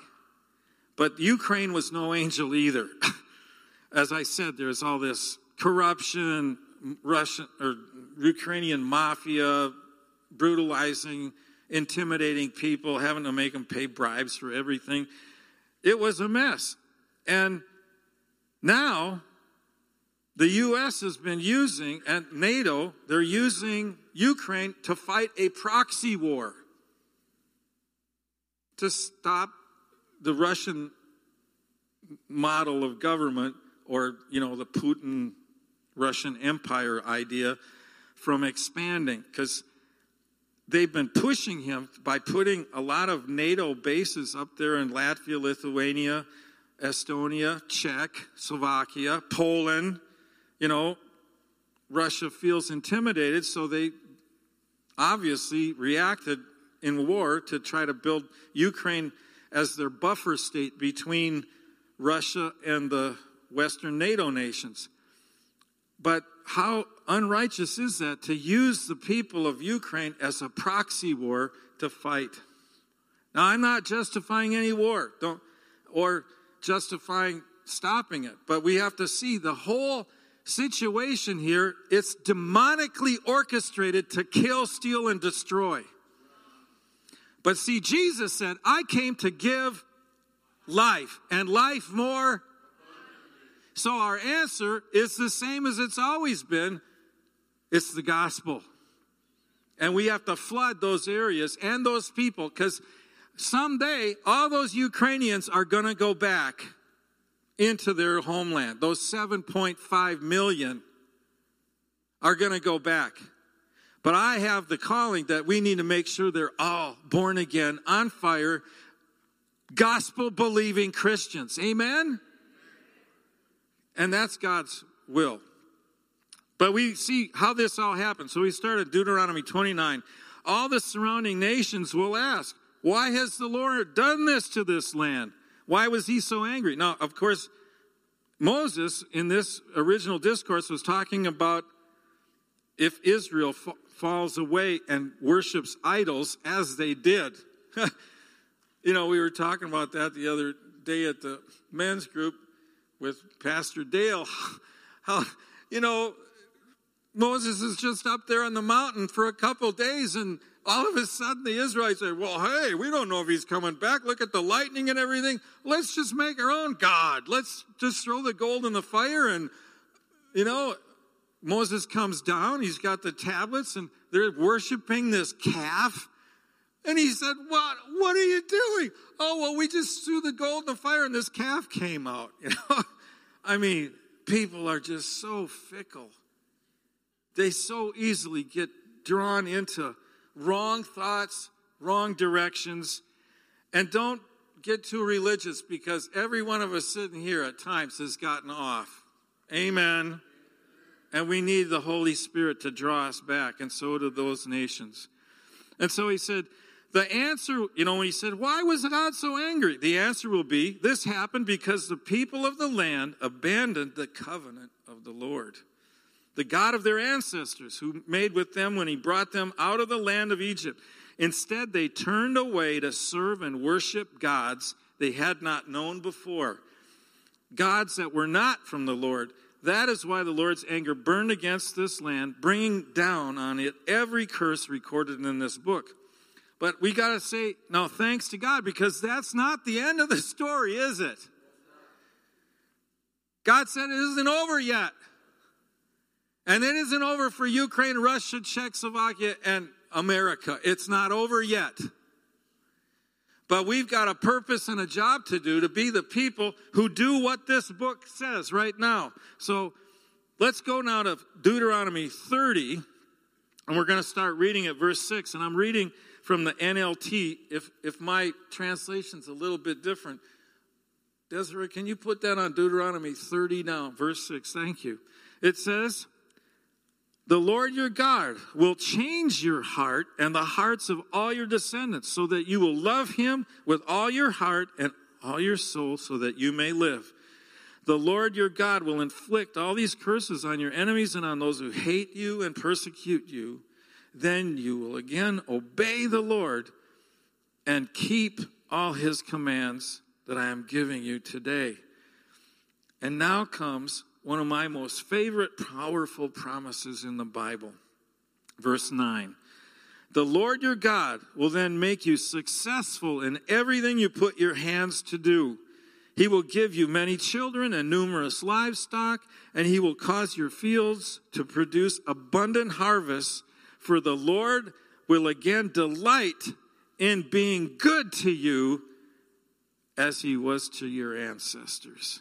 But Ukraine was no angel either. As I said, there's all this corruption, Russian or Ukrainian mafia, brutalizing, intimidating people, having to make them pay bribes for everything. It was a mess. And now the U S has been using, and NATO, they're using Ukraine to fight a proxy war to stop the Russian model of government, or, you know, the Putin Russian Empire idea from expanding. Because they've been pushing him by putting a lot of NATO bases up there in Latvia, Lithuania, Estonia, Czech, Slovakia, Poland. You know, Russia feels intimidated, so they obviously reacted in war to try to build Ukraine as their buffer state between Russia and the Western NATO nations. But how unrighteous is that, to use the people of Ukraine as a proxy war to fight? Now, I'm not justifying any war, don't, or justifying stopping it, but we have to see the whole situation here. It's demonically orchestrated to kill, steal, and destroy. But see, Jesus said, I came to give life, and life more. So our answer is the same as it's always been. It's the gospel. And we have to flood those areas and those people, because someday all those Ukrainians are going to go back into their homeland. Those seven point five million are going to go back. But I have the calling that we need to make sure they're all born again, on fire, gospel-believing Christians. Amen? And that's God's will. But we see how this all happened. So we start at Deuteronomy twenty-nine. All the surrounding nations will ask, why has the Lord done this to this land? Why was he so angry? Now, of course, Moses in this original discourse was talking about if Israel f- falls away and worships idols as they did. You know, we were talking about that the other day at the men's group with Pastor Dale. How, you know, Moses is just up there on the mountain for a couple days, and all of a sudden, the Israelites say, well, hey, we don't know if he's coming back. Look at the lightning and everything. Let's just make our own God. Let's just throw the gold in the fire. And, you know, Moses comes down. He's got the tablets, and they're worshiping this calf. And he said, what, what are you doing? Oh, well, we just threw the gold in the fire, and this calf came out. You know, I mean, people are just so fickle. They so easily get drawn into wrong thoughts, wrong directions. And don't get too religious, because every one of us sitting here at times has gotten off. Amen. And we need the Holy Spirit to draw us back, and so do those nations. And so he said, the answer, you know, he said, why was God so angry? The answer will be, this happened because the people of the land abandoned the covenant of the Lord, the God of their ancestors, who made with them when he brought them out of the land of Egypt. Instead, they turned away to serve and worship gods they had not known before, gods that were not from the Lord. That is why the Lord's anger burned against this land, bringing down on it every curse recorded in this book. But we got to say, no, thanks to God, because that's not the end of the story, is it? God said it isn't over yet. And it isn't over for Ukraine, Russia, Czechoslovakia, and America. It's not over yet. But we've got a purpose and a job to do, to be the people who do what this book says right now. So let's go now to Deuteronomy thirty, and we're going to start reading at verse six. And I'm reading from the N L T, if, if my translation's a little bit different. Desiree, can you put that on Deuteronomy thirty now, verse six? Thank you. It says, the Lord your God will change your heart and the hearts of all your descendants so that you will love him with all your heart and all your soul so that you may live. The Lord your God will inflict all these curses on your enemies and on those who hate you and persecute you. Then you will again obey the Lord and keep all his commands that I am giving you today. And now comes one of my most favorite, powerful promises in the Bible. Verse nine. The Lord your God will then make you successful in everything you put your hands to do. He will give you many children and numerous livestock, and he will cause your fields to produce abundant harvests. For the Lord will again delight in being good to you as he was to your ancestors.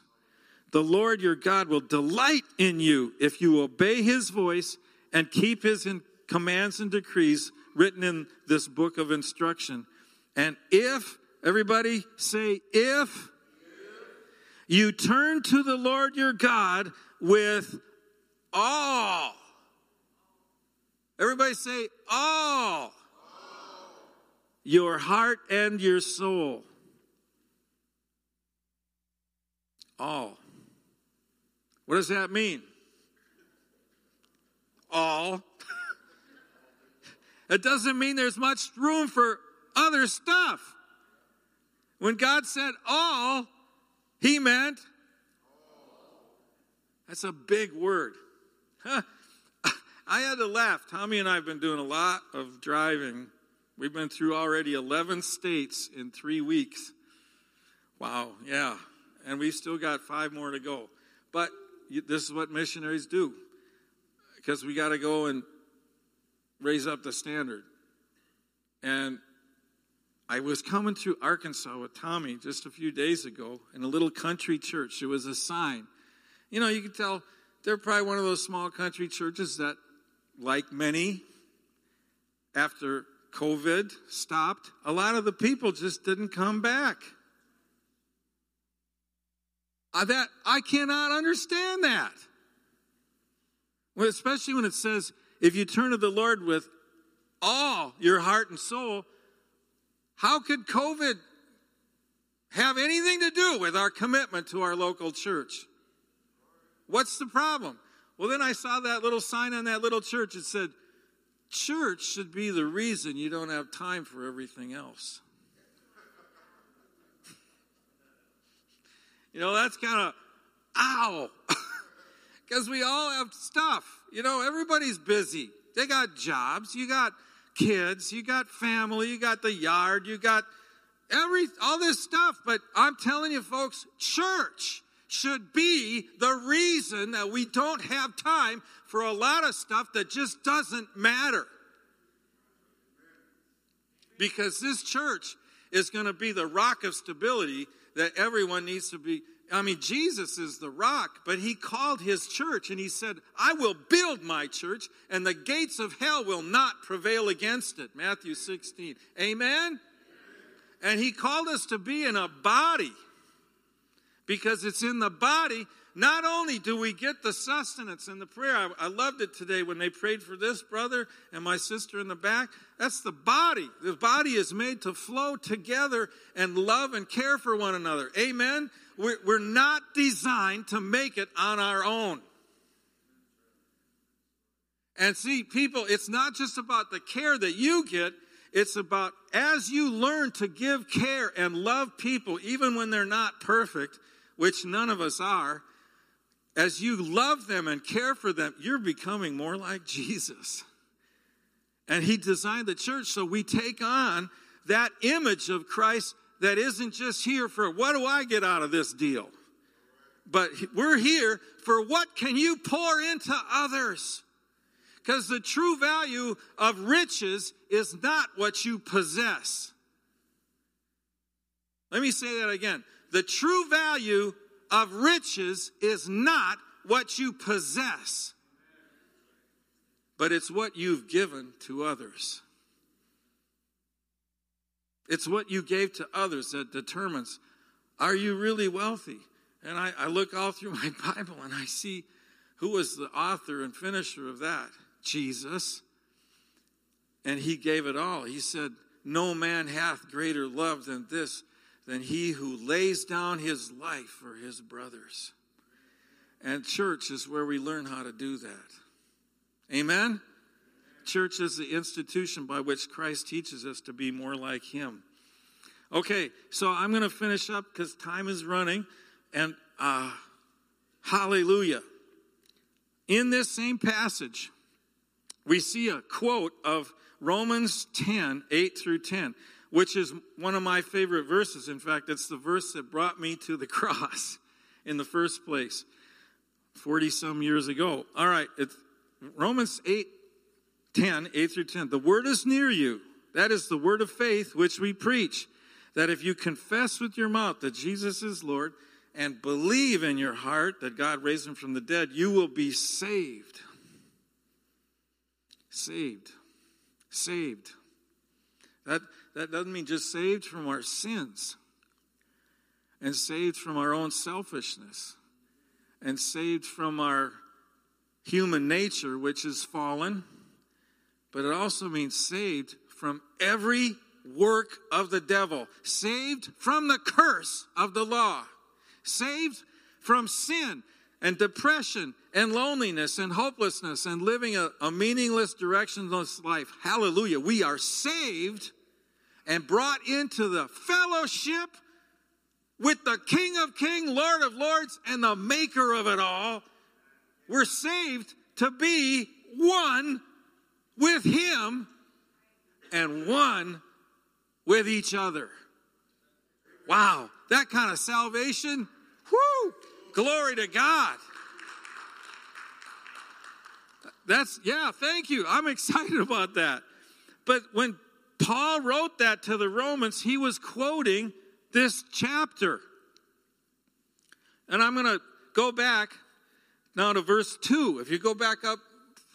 The Lord your God will delight in you if you obey his voice and keep his commands and decrees written in this book of instruction. And if, everybody say, if you turn to the Lord your God with all. Everybody say, all. all. Your heart and your soul. All. What does that mean? All. It doesn't mean there's much room for other stuff. When God said all, he meant all. That's a big word. Huh. I had to laugh. Tommie and I have been doing a lot of driving. We've been through already eleven states in three weeks. Wow, yeah. And we've still got five more to go. But this is what missionaries do, because we got to go and raise up the standard. And I was coming through Arkansas with Tommie just a few days ago in a little country church. It was a sign. You know, you can tell they're probably one of those small country churches that, like many, after COVID stopped, a lot of the people just didn't come back. Uh, that I cannot understand that. Well, especially when it says, if you turn to the Lord with all your heart and soul, how could COVID have anything to do with our commitment to our local church? What's the problem? Well, then I saw that little sign on that little church. It said, church should be the reason you don't have time for everything else. You know, that's kind of, ow, because we all have stuff. You know, everybody's busy. They got jobs. You got kids. You got family. You got the yard. You got every all this stuff. But I'm telling you, folks, church should be the reason that we don't have time for a lot of stuff that just doesn't matter. Because this church is going to be the rock of stability that everyone needs to be. I mean, Jesus is the rock, but he called his church and he said, I will build my church and the gates of hell will not prevail against it. Matthew sixteen. Amen? Amen. And he called us to be in a body, because it's in the body. Not only do we get the sustenance and the prayer. I, I loved it today when they prayed for this brother and my sister in the back. That's the body. The body is made to flow together and love and care for one another. Amen? We're, we're not designed to make it on our own. And see, people, it's not just about the care that you get. It's about as you learn to give care and love people, even when they're not perfect, which none of us are, as you love them and care for them, you're becoming more like Jesus. And he designed the church so we take on that image of Christ that isn't just here for what do I get out of this deal? But we're here for what can you pour into others? Because the true value of riches is not what you possess. Let me say that again. The true value of riches is not what you possess, but it's what you've given to others. It's what you gave to others that determines, are you really wealthy? And I, I look all through my Bible and I see who was the author and finisher of that? Jesus. And he gave it all. He said, no man hath greater love than this, than he who lays down his life for his brothers. And church is where we learn how to do that. Amen? Church is the institution by which Christ teaches us to be more like him. Okay, so I'm going to finish up because time is running. And uh, hallelujah. In this same passage, we see a quote of Romans ten, eight through ten, which is one of my favorite verses. In fact, it's the verse that brought me to the cross in the first place forty-some years ago. All right, it's Romans eight, ten, eight through ten. The word is near you. That is the word of faith which we preach, that if you confess with your mouth that Jesus is Lord and believe in your heart that God raised him from the dead, you will be saved. Saved. Saved. That, that doesn't mean just saved from our sins and saved from our own selfishness and saved from our human nature, which is fallen, but it also means saved from every work of the devil, saved from the curse of the law, saved from sin and depression and loneliness and hopelessness and living a, a meaningless, directionless life. Hallelujah. We are saved and brought into the fellowship with the King of Kings, Lord of Lords, and the Maker of it all. We're saved to be one with him and one with each other. Wow, that kind of salvation. Whoo! Glory to God. That's, yeah, thank you. I'm excited about that. But when Paul wrote that to the Romans, he was quoting this chapter. And I'm going to go back now to verse two. If you go back up,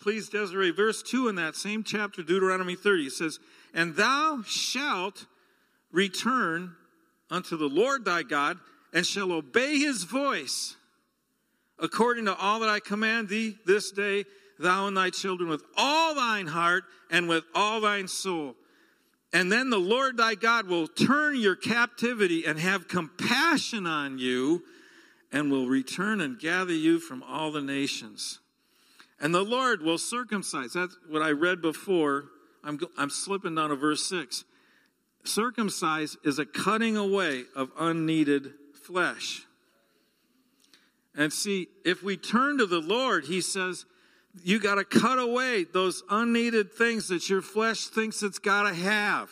please, Desiree, verse two in that same chapter, Deuteronomy thirty, it says, and thou shalt return unto the Lord thy God, and shall obey his voice, according to all that I command thee this day, thou and thy children, with all thine heart and with all thine soul. And then the Lord thy God will turn your captivity and have compassion on you, and will return and gather you from all the nations. And the Lord will circumcise. That's what I read before. I'm, I'm slipping down to verse six. Circumcise is a cutting away of unneeded flesh. And see, if we turn to the Lord, he says, you got to cut away those unneeded things that your flesh thinks it's got to have.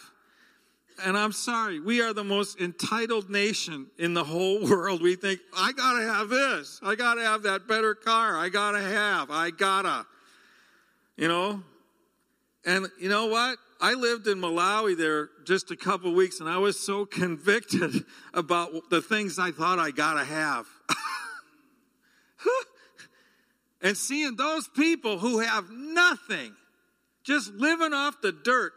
And I'm sorry, we are the most entitled nation in the whole world. We think, I got to have this. I got to have that better car. I got to have. I got to. You know? And you know what? I lived in Malawi there just a couple weeks, and I was so convicted about the things I thought I got to have. And seeing those people who have nothing, just living off the dirt,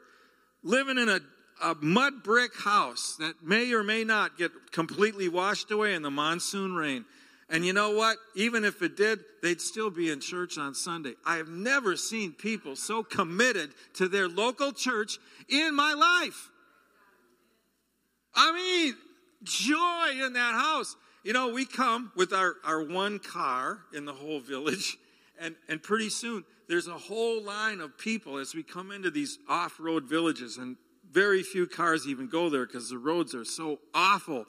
living in a, a mud brick house that may or may not get completely washed away in the monsoon rain. And you know what? Even if it did, they'd still be in church on Sunday. I have never seen people so committed to their local church in my life. I mean, joy in that house. You know, we come with our, our one car in the whole village, and, and pretty soon there's a whole line of people as we come into these off-road villages, and very few cars even go there because the roads are so awful.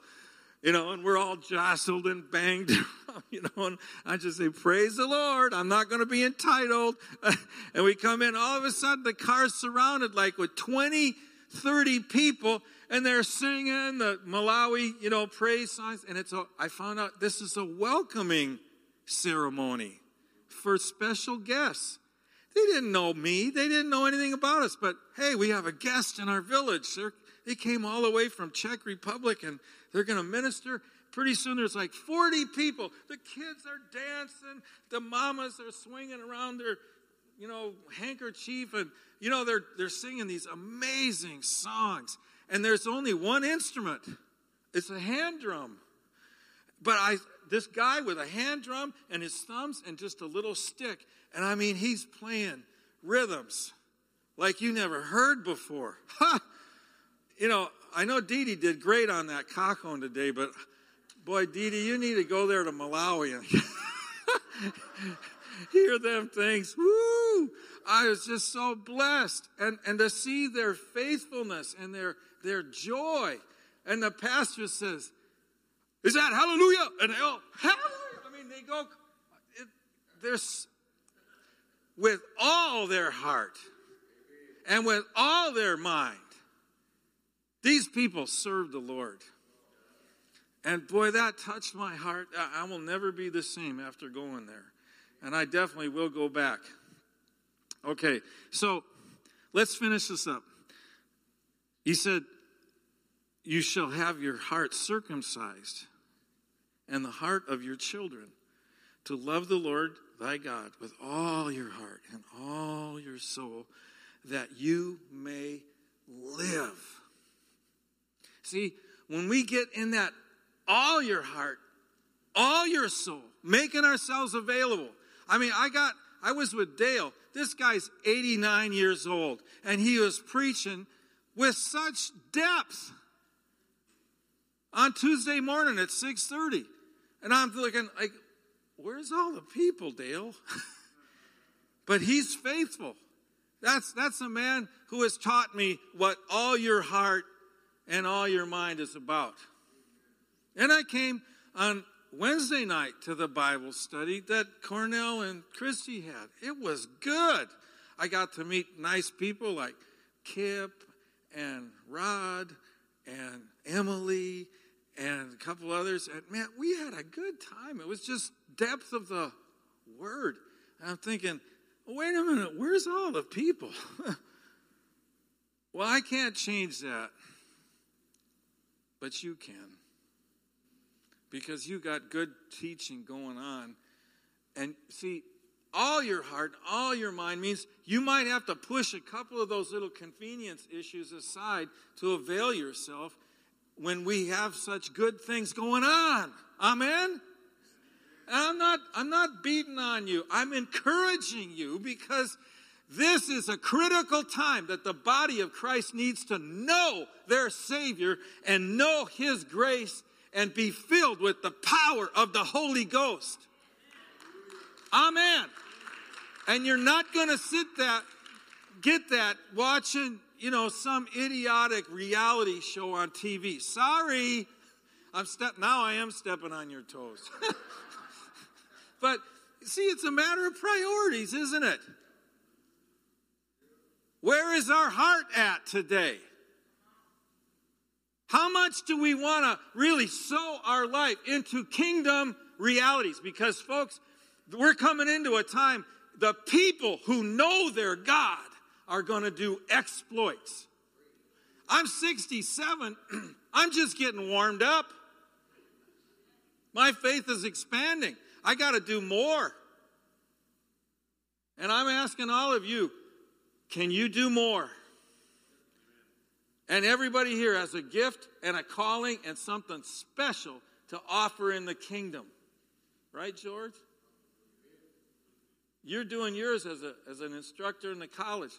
You know, and we're all jostled and banged around, you know, and I just say, praise the Lord, I'm not going to be entitled. And we come in, all of a sudden the car's surrounded like with twenty, thirty people, and they're singing the Malawi, you know, praise songs. And it's a, I found out this is a welcoming ceremony for special guests. They didn't know me. They didn't know anything about us. But, hey, we have a guest in our village. They're, they came all the way from Czech Republic, and they're going to minister. Pretty soon there's like forty people. The kids are dancing. The mamas are swinging around their, you know, handkerchief. And, you know, they're, they're singing these amazing songs. and there's only one instrument. It's a hand drum. But I, this guy with a hand drum and his thumbs and just a little stick, and I mean, he's playing rhythms like you never heard before. Ha! You know, I know Dee Dee did great on that cajon today, but boy, Dee Dee, you need to go there to Malawi and hear them things. Woo! I was just so blessed. And and to see their faithfulness and their their joy. And the pastor says, "Is that hallelujah?" And they all, hallelujah. I mean, they go, it, they're with all their heart and with all their mind. These people serve the Lord. And boy, that touched my heart. I will never be the same after going there. And I definitely will go back. Okay, so let's finish this up. He said, "You shall have your heart circumcised and the heart of your children to love the Lord thy God with all your heart and all your soul, that you may live." See, when we get in that all your heart, all your soul, making ourselves available. I mean, I got, I was with Dale. This guy's eighty-nine years old, and he was preaching with such depth. On Tuesday morning at six thirty. And I'm looking like, where's all the people, Dale? But he's faithful. That's, that's a man who has taught me what all your heart and all your mind is about. And I came on Wednesday night to the Bible study that Cornell and Christy had. It was good. I got to meet nice people like Kip and Rod and Emily and a couple others. And man, we had a good time. It was just depth of the word. And I'm thinking, wait a minute, where's all the people? Well, I can't change that. But you can. Because you got good teaching going on. And see, all your heart, all your mind means you might have to push a couple of those little convenience issues aside to avail yourself when we have such good things going on. Amen? And I'm not, I'm not beating on you. I'm encouraging you because this is a critical time that the body of Christ needs to know their Savior and know His grace and be filled with the power of the Holy Ghost. Amen. And you're not going to sit that, get that, watching, you know, some idiotic reality show on T V. Sorry, I'm step now I am stepping on your toes. But, see, it's a matter of priorities, isn't it? Where is our heart at today? How much do we want to really sow our life into kingdom realities? Because, folks, we're coming into a time the people who know their God are going to do exploits. I'm sixty-seven. I'm just getting warmed up. My faith is expanding. I got to do more. And I'm asking all of you, can you do more? And everybody here has a gift and a calling and something special to offer in the kingdom. Right, George? You're doing yours as a as an instructor in the college.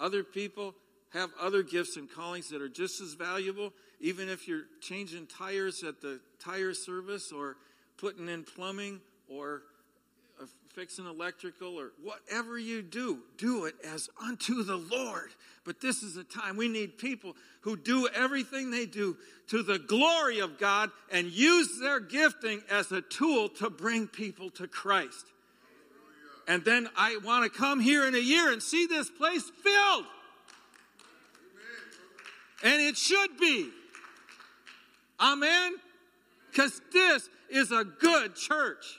Other people have other gifts and callings that are just as valuable, even if you're changing tires at the tire service or putting in plumbing or fixing electrical or whatever you do, do it as unto the Lord. But this is a time we need people who do everything they do to the glory of God and use their gifting as a tool to bring people to Christ. And then I want to come here in a year and see this place filled. Amen. And it should be. Amen? Because this is a good church.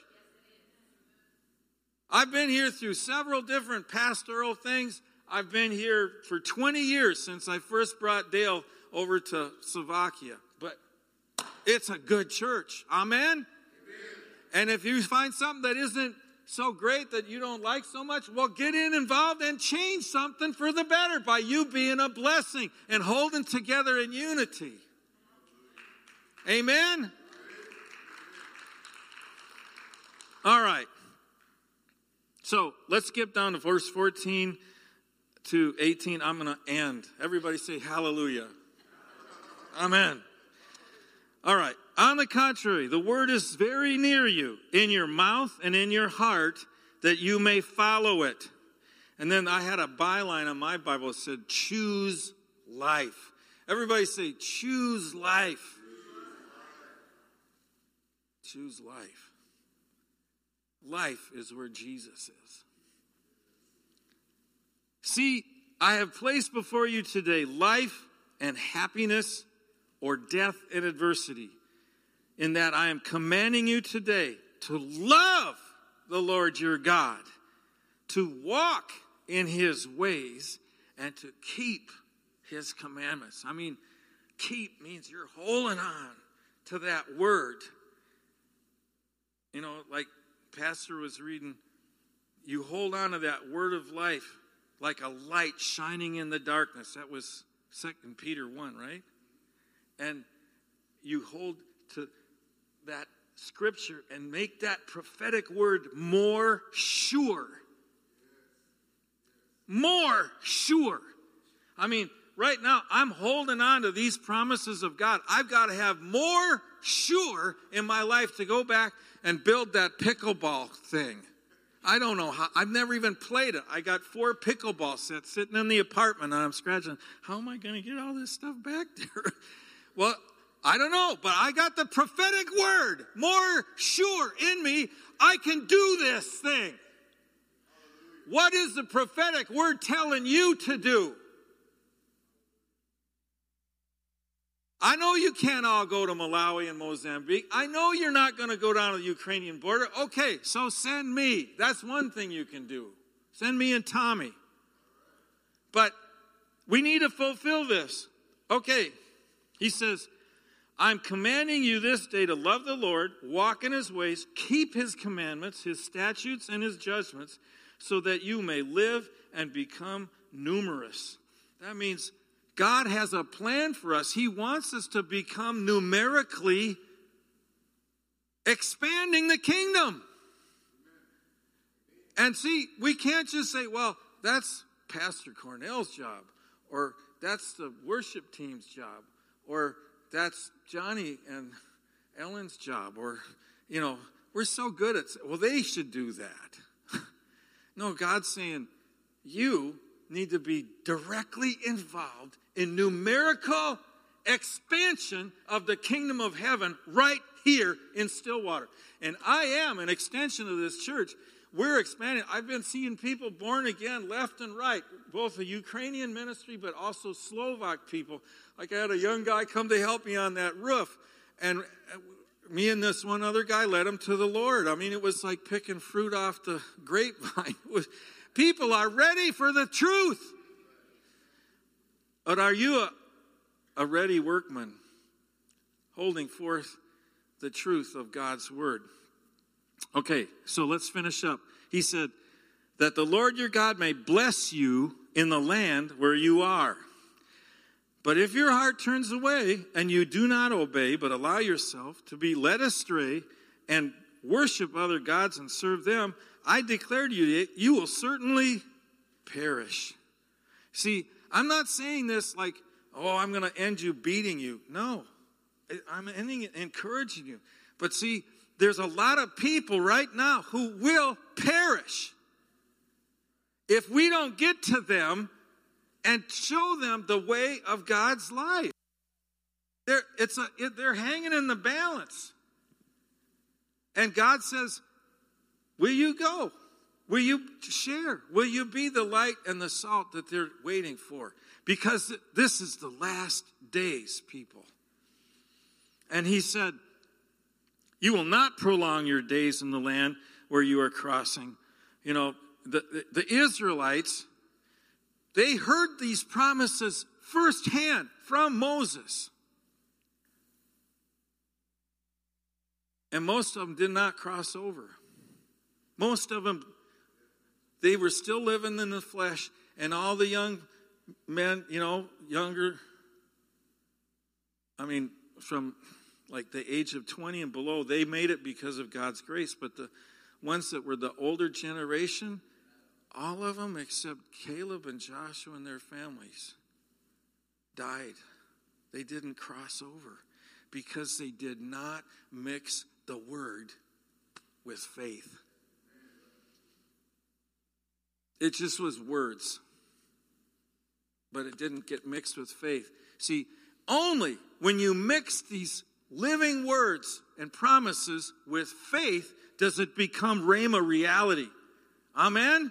I've been here through several different pastoral things. I've been here for twenty years since I first brought Dale over to Slovakia. But it's a good church. Amen? Amen. And if you find something that isn't so great that you don't like so much? Well, get in involved and change something for the better by you being a blessing and holding together in unity. Amen? All right. So let's skip down to verse fourteen to eighteen. I'm going to end. Everybody say hallelujah. Amen. All right. On the contrary, the word is very near you, in your mouth and in your heart, that you may follow it. And then I had a byline on my Bible that said, choose life. Everybody say, choose life. Choose life. Choose life. Life is where Jesus is. See, I have placed before you today life and happiness or death and adversity. In that I am commanding you today to love the Lord your God, to walk in his ways, and to keep his commandments. I mean, keep means you're holding on to that word. You know, like Pastor was reading, you hold on to that word of life like a light shining in the darkness. That was Second Peter one, right? And you hold to that scripture and make that prophetic word more sure. More sure. I mean, right now, I'm holding on to these promises of God. I've got to have more sure in my life to go back and build that pickleball thing. I don't know how. I've never even played it. I got four pickleball sets sitting in the apartment, and I'm scratching. How am I going to get all this stuff back there? Well, I don't know, but I got the prophetic word more sure in me. I can do this thing. What is the prophetic word telling you to do? I know you can't all go to Malawi and Mozambique. I know you're not going to go down to the Ukrainian border. Okay, so send me. That's one thing you can do. Send me and Tommie. But we need to fulfill this. Okay, he says, I'm commanding you this day to love the Lord, walk in his ways, keep his commandments, his statutes, and his judgments, so that you may live and become numerous. That means God has a plan for us. He wants us to become numerically expanding the kingdom. And see, we can't just say, well, that's Pastor Cornell's job, or that's the worship team's job, or that's Johnny and Ellen's job, or, you know, we're so good at, well, they should do that. No, God's saying, you need to be directly involved in numerical expansion of the kingdom of heaven right here in Stillwater. And I am an extension of this church. We're expanding. I've been seeing people born again left and right, both a Ukrainian ministry but also Slovak people. Like I had a young guy come to help me on that roof, and me and this one other guy led him to the Lord. I mean, it was like picking fruit off the grapevine. Was, people are ready for the truth. But are you a, a ready workman holding forth the truth of God's word? Okay, so let's finish up. He said, that the Lord your God may bless you in the land where you are. But if your heart turns away and you do not obey, but allow yourself to be led astray and worship other gods and serve them, I declare to you, you will certainly perish. See, I'm not saying this like, oh, I'm going to end you beating you. No, I'm ending it encouraging you. But see, there's a lot of people right now who will perish if we don't get to them and show them the way of God's life. They're, it's a, it, they're hanging in the balance. And God says, will you go? Will you share? Will you be the light and the salt that they're waiting for? Because this is the last days, people. And he said, you will not prolong your days in the land where you are crossing. You know, the, the, the Israelites, they heard these promises firsthand from Moses. And most of them did not cross over. Most of them, they were still living in the flesh. And all the young men, you know, younger, I mean, from like the age of twenty and below, they made it because of God's grace. But the ones that were the older generation, all of them except Caleb and Joshua and their families died. They didn't cross over because they did not mix the word with faith. It just was words, but it didn't get mixed with faith. See, only when you mix these living words and promises with faith does it become Rhema reality. Amen?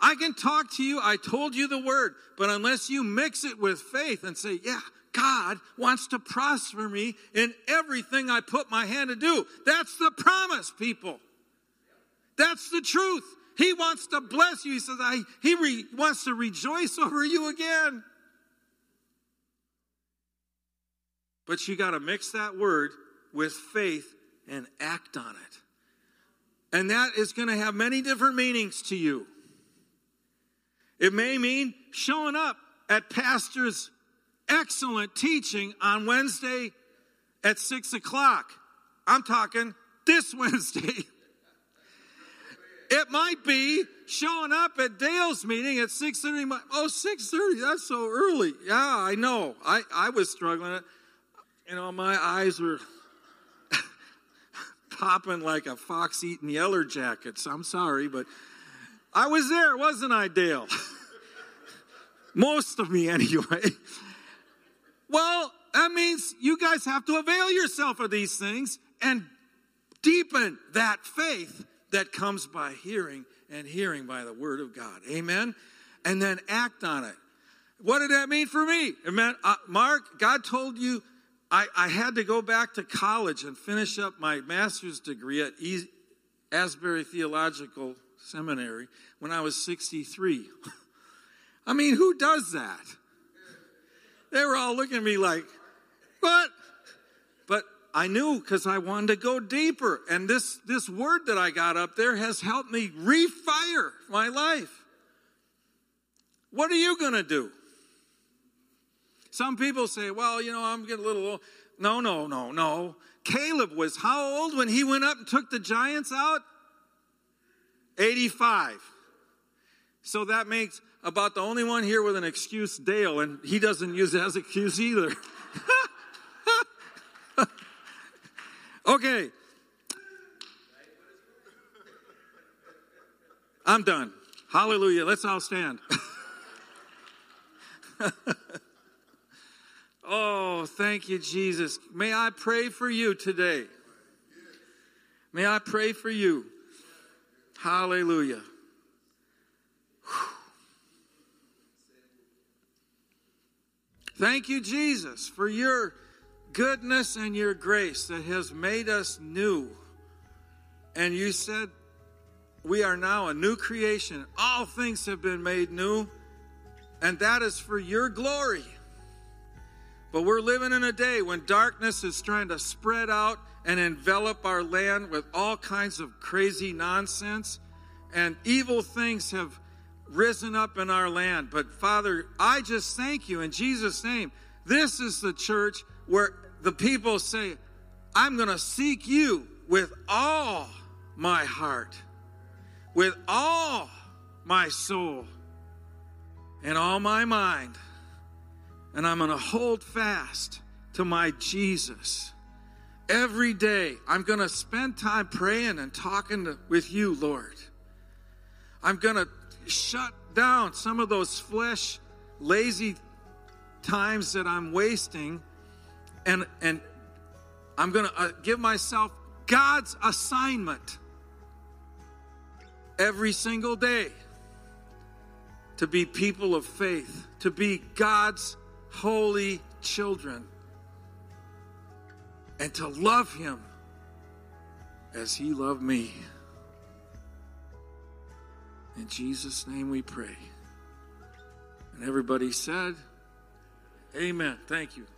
I can talk to you. I told you the word. But unless you mix it with faith and say, yeah, God wants to prosper me in everything I put my hand to do. That's the promise, people. That's the truth. He wants to bless you. He says, I, he re, wants to rejoice over you again. But you got to mix that word with faith and act on it. And that is going to have many different meanings to you. It may mean showing up at Pastor's excellent teaching on Wednesday at six o'clock. I'm talking this Wednesday. It might be showing up at Dale's meeting at six thirty. Oh, six thirty, that's so early. Yeah, I know. I, I was struggling. You know, my eyes were popping like a fox eating Yeller Jackets. I'm sorry, but I was there, wasn't I, Dale? Most of me, anyway. Well, that means you guys have to avail yourself of these things and deepen that faith that comes by hearing, and hearing by the word of God. Amen? And then act on it. What did that mean for me? It meant, uh, Mark, God told you I, I had to go back to college and finish up my master's degree at e- Asbury Theological Seminary when I was sixty-three. I mean, who does that? They were all looking at me like, what? But I knew because I wanted to go deeper. And this, this word that I got up there has helped me refire my life. What are you going to do? Some people say, well, you know, I'm getting a little old. No, no, no, no. Caleb was how old when he went up and took the giants out? eighty-five. So that makes about the only one here with an excuse, Dale, and he doesn't use it as an excuse either. Okay. I'm done. Hallelujah. Let's all stand. Oh, thank you, Jesus. May I pray for you today? May I pray for you? Hallelujah. Whew. Thank you, Jesus, for your goodness and your grace that has made us new. And you said, we are now a new creation. All things have been made new, and that is for your glory. But we're living in a day when darkness is trying to spread out and envelop our land with all kinds of crazy nonsense, and evil things have risen up in our land. But Father, I just thank you in Jesus' name. This is the church where the people say, I'm going to seek you with all my heart, with all my soul, and all my mind. And I'm going to hold fast to my Jesus. Every day, I'm going to spend time praying and talking to, with you, Lord. I'm going to shut down some of those flesh, lazy times that I'm wasting. And, and I'm going to uh, give myself God's assignment every single day to be people of faith, to be God's holy children, and to love him as he loved me. In Jesus' name we pray. And everybody said, amen. Thank you.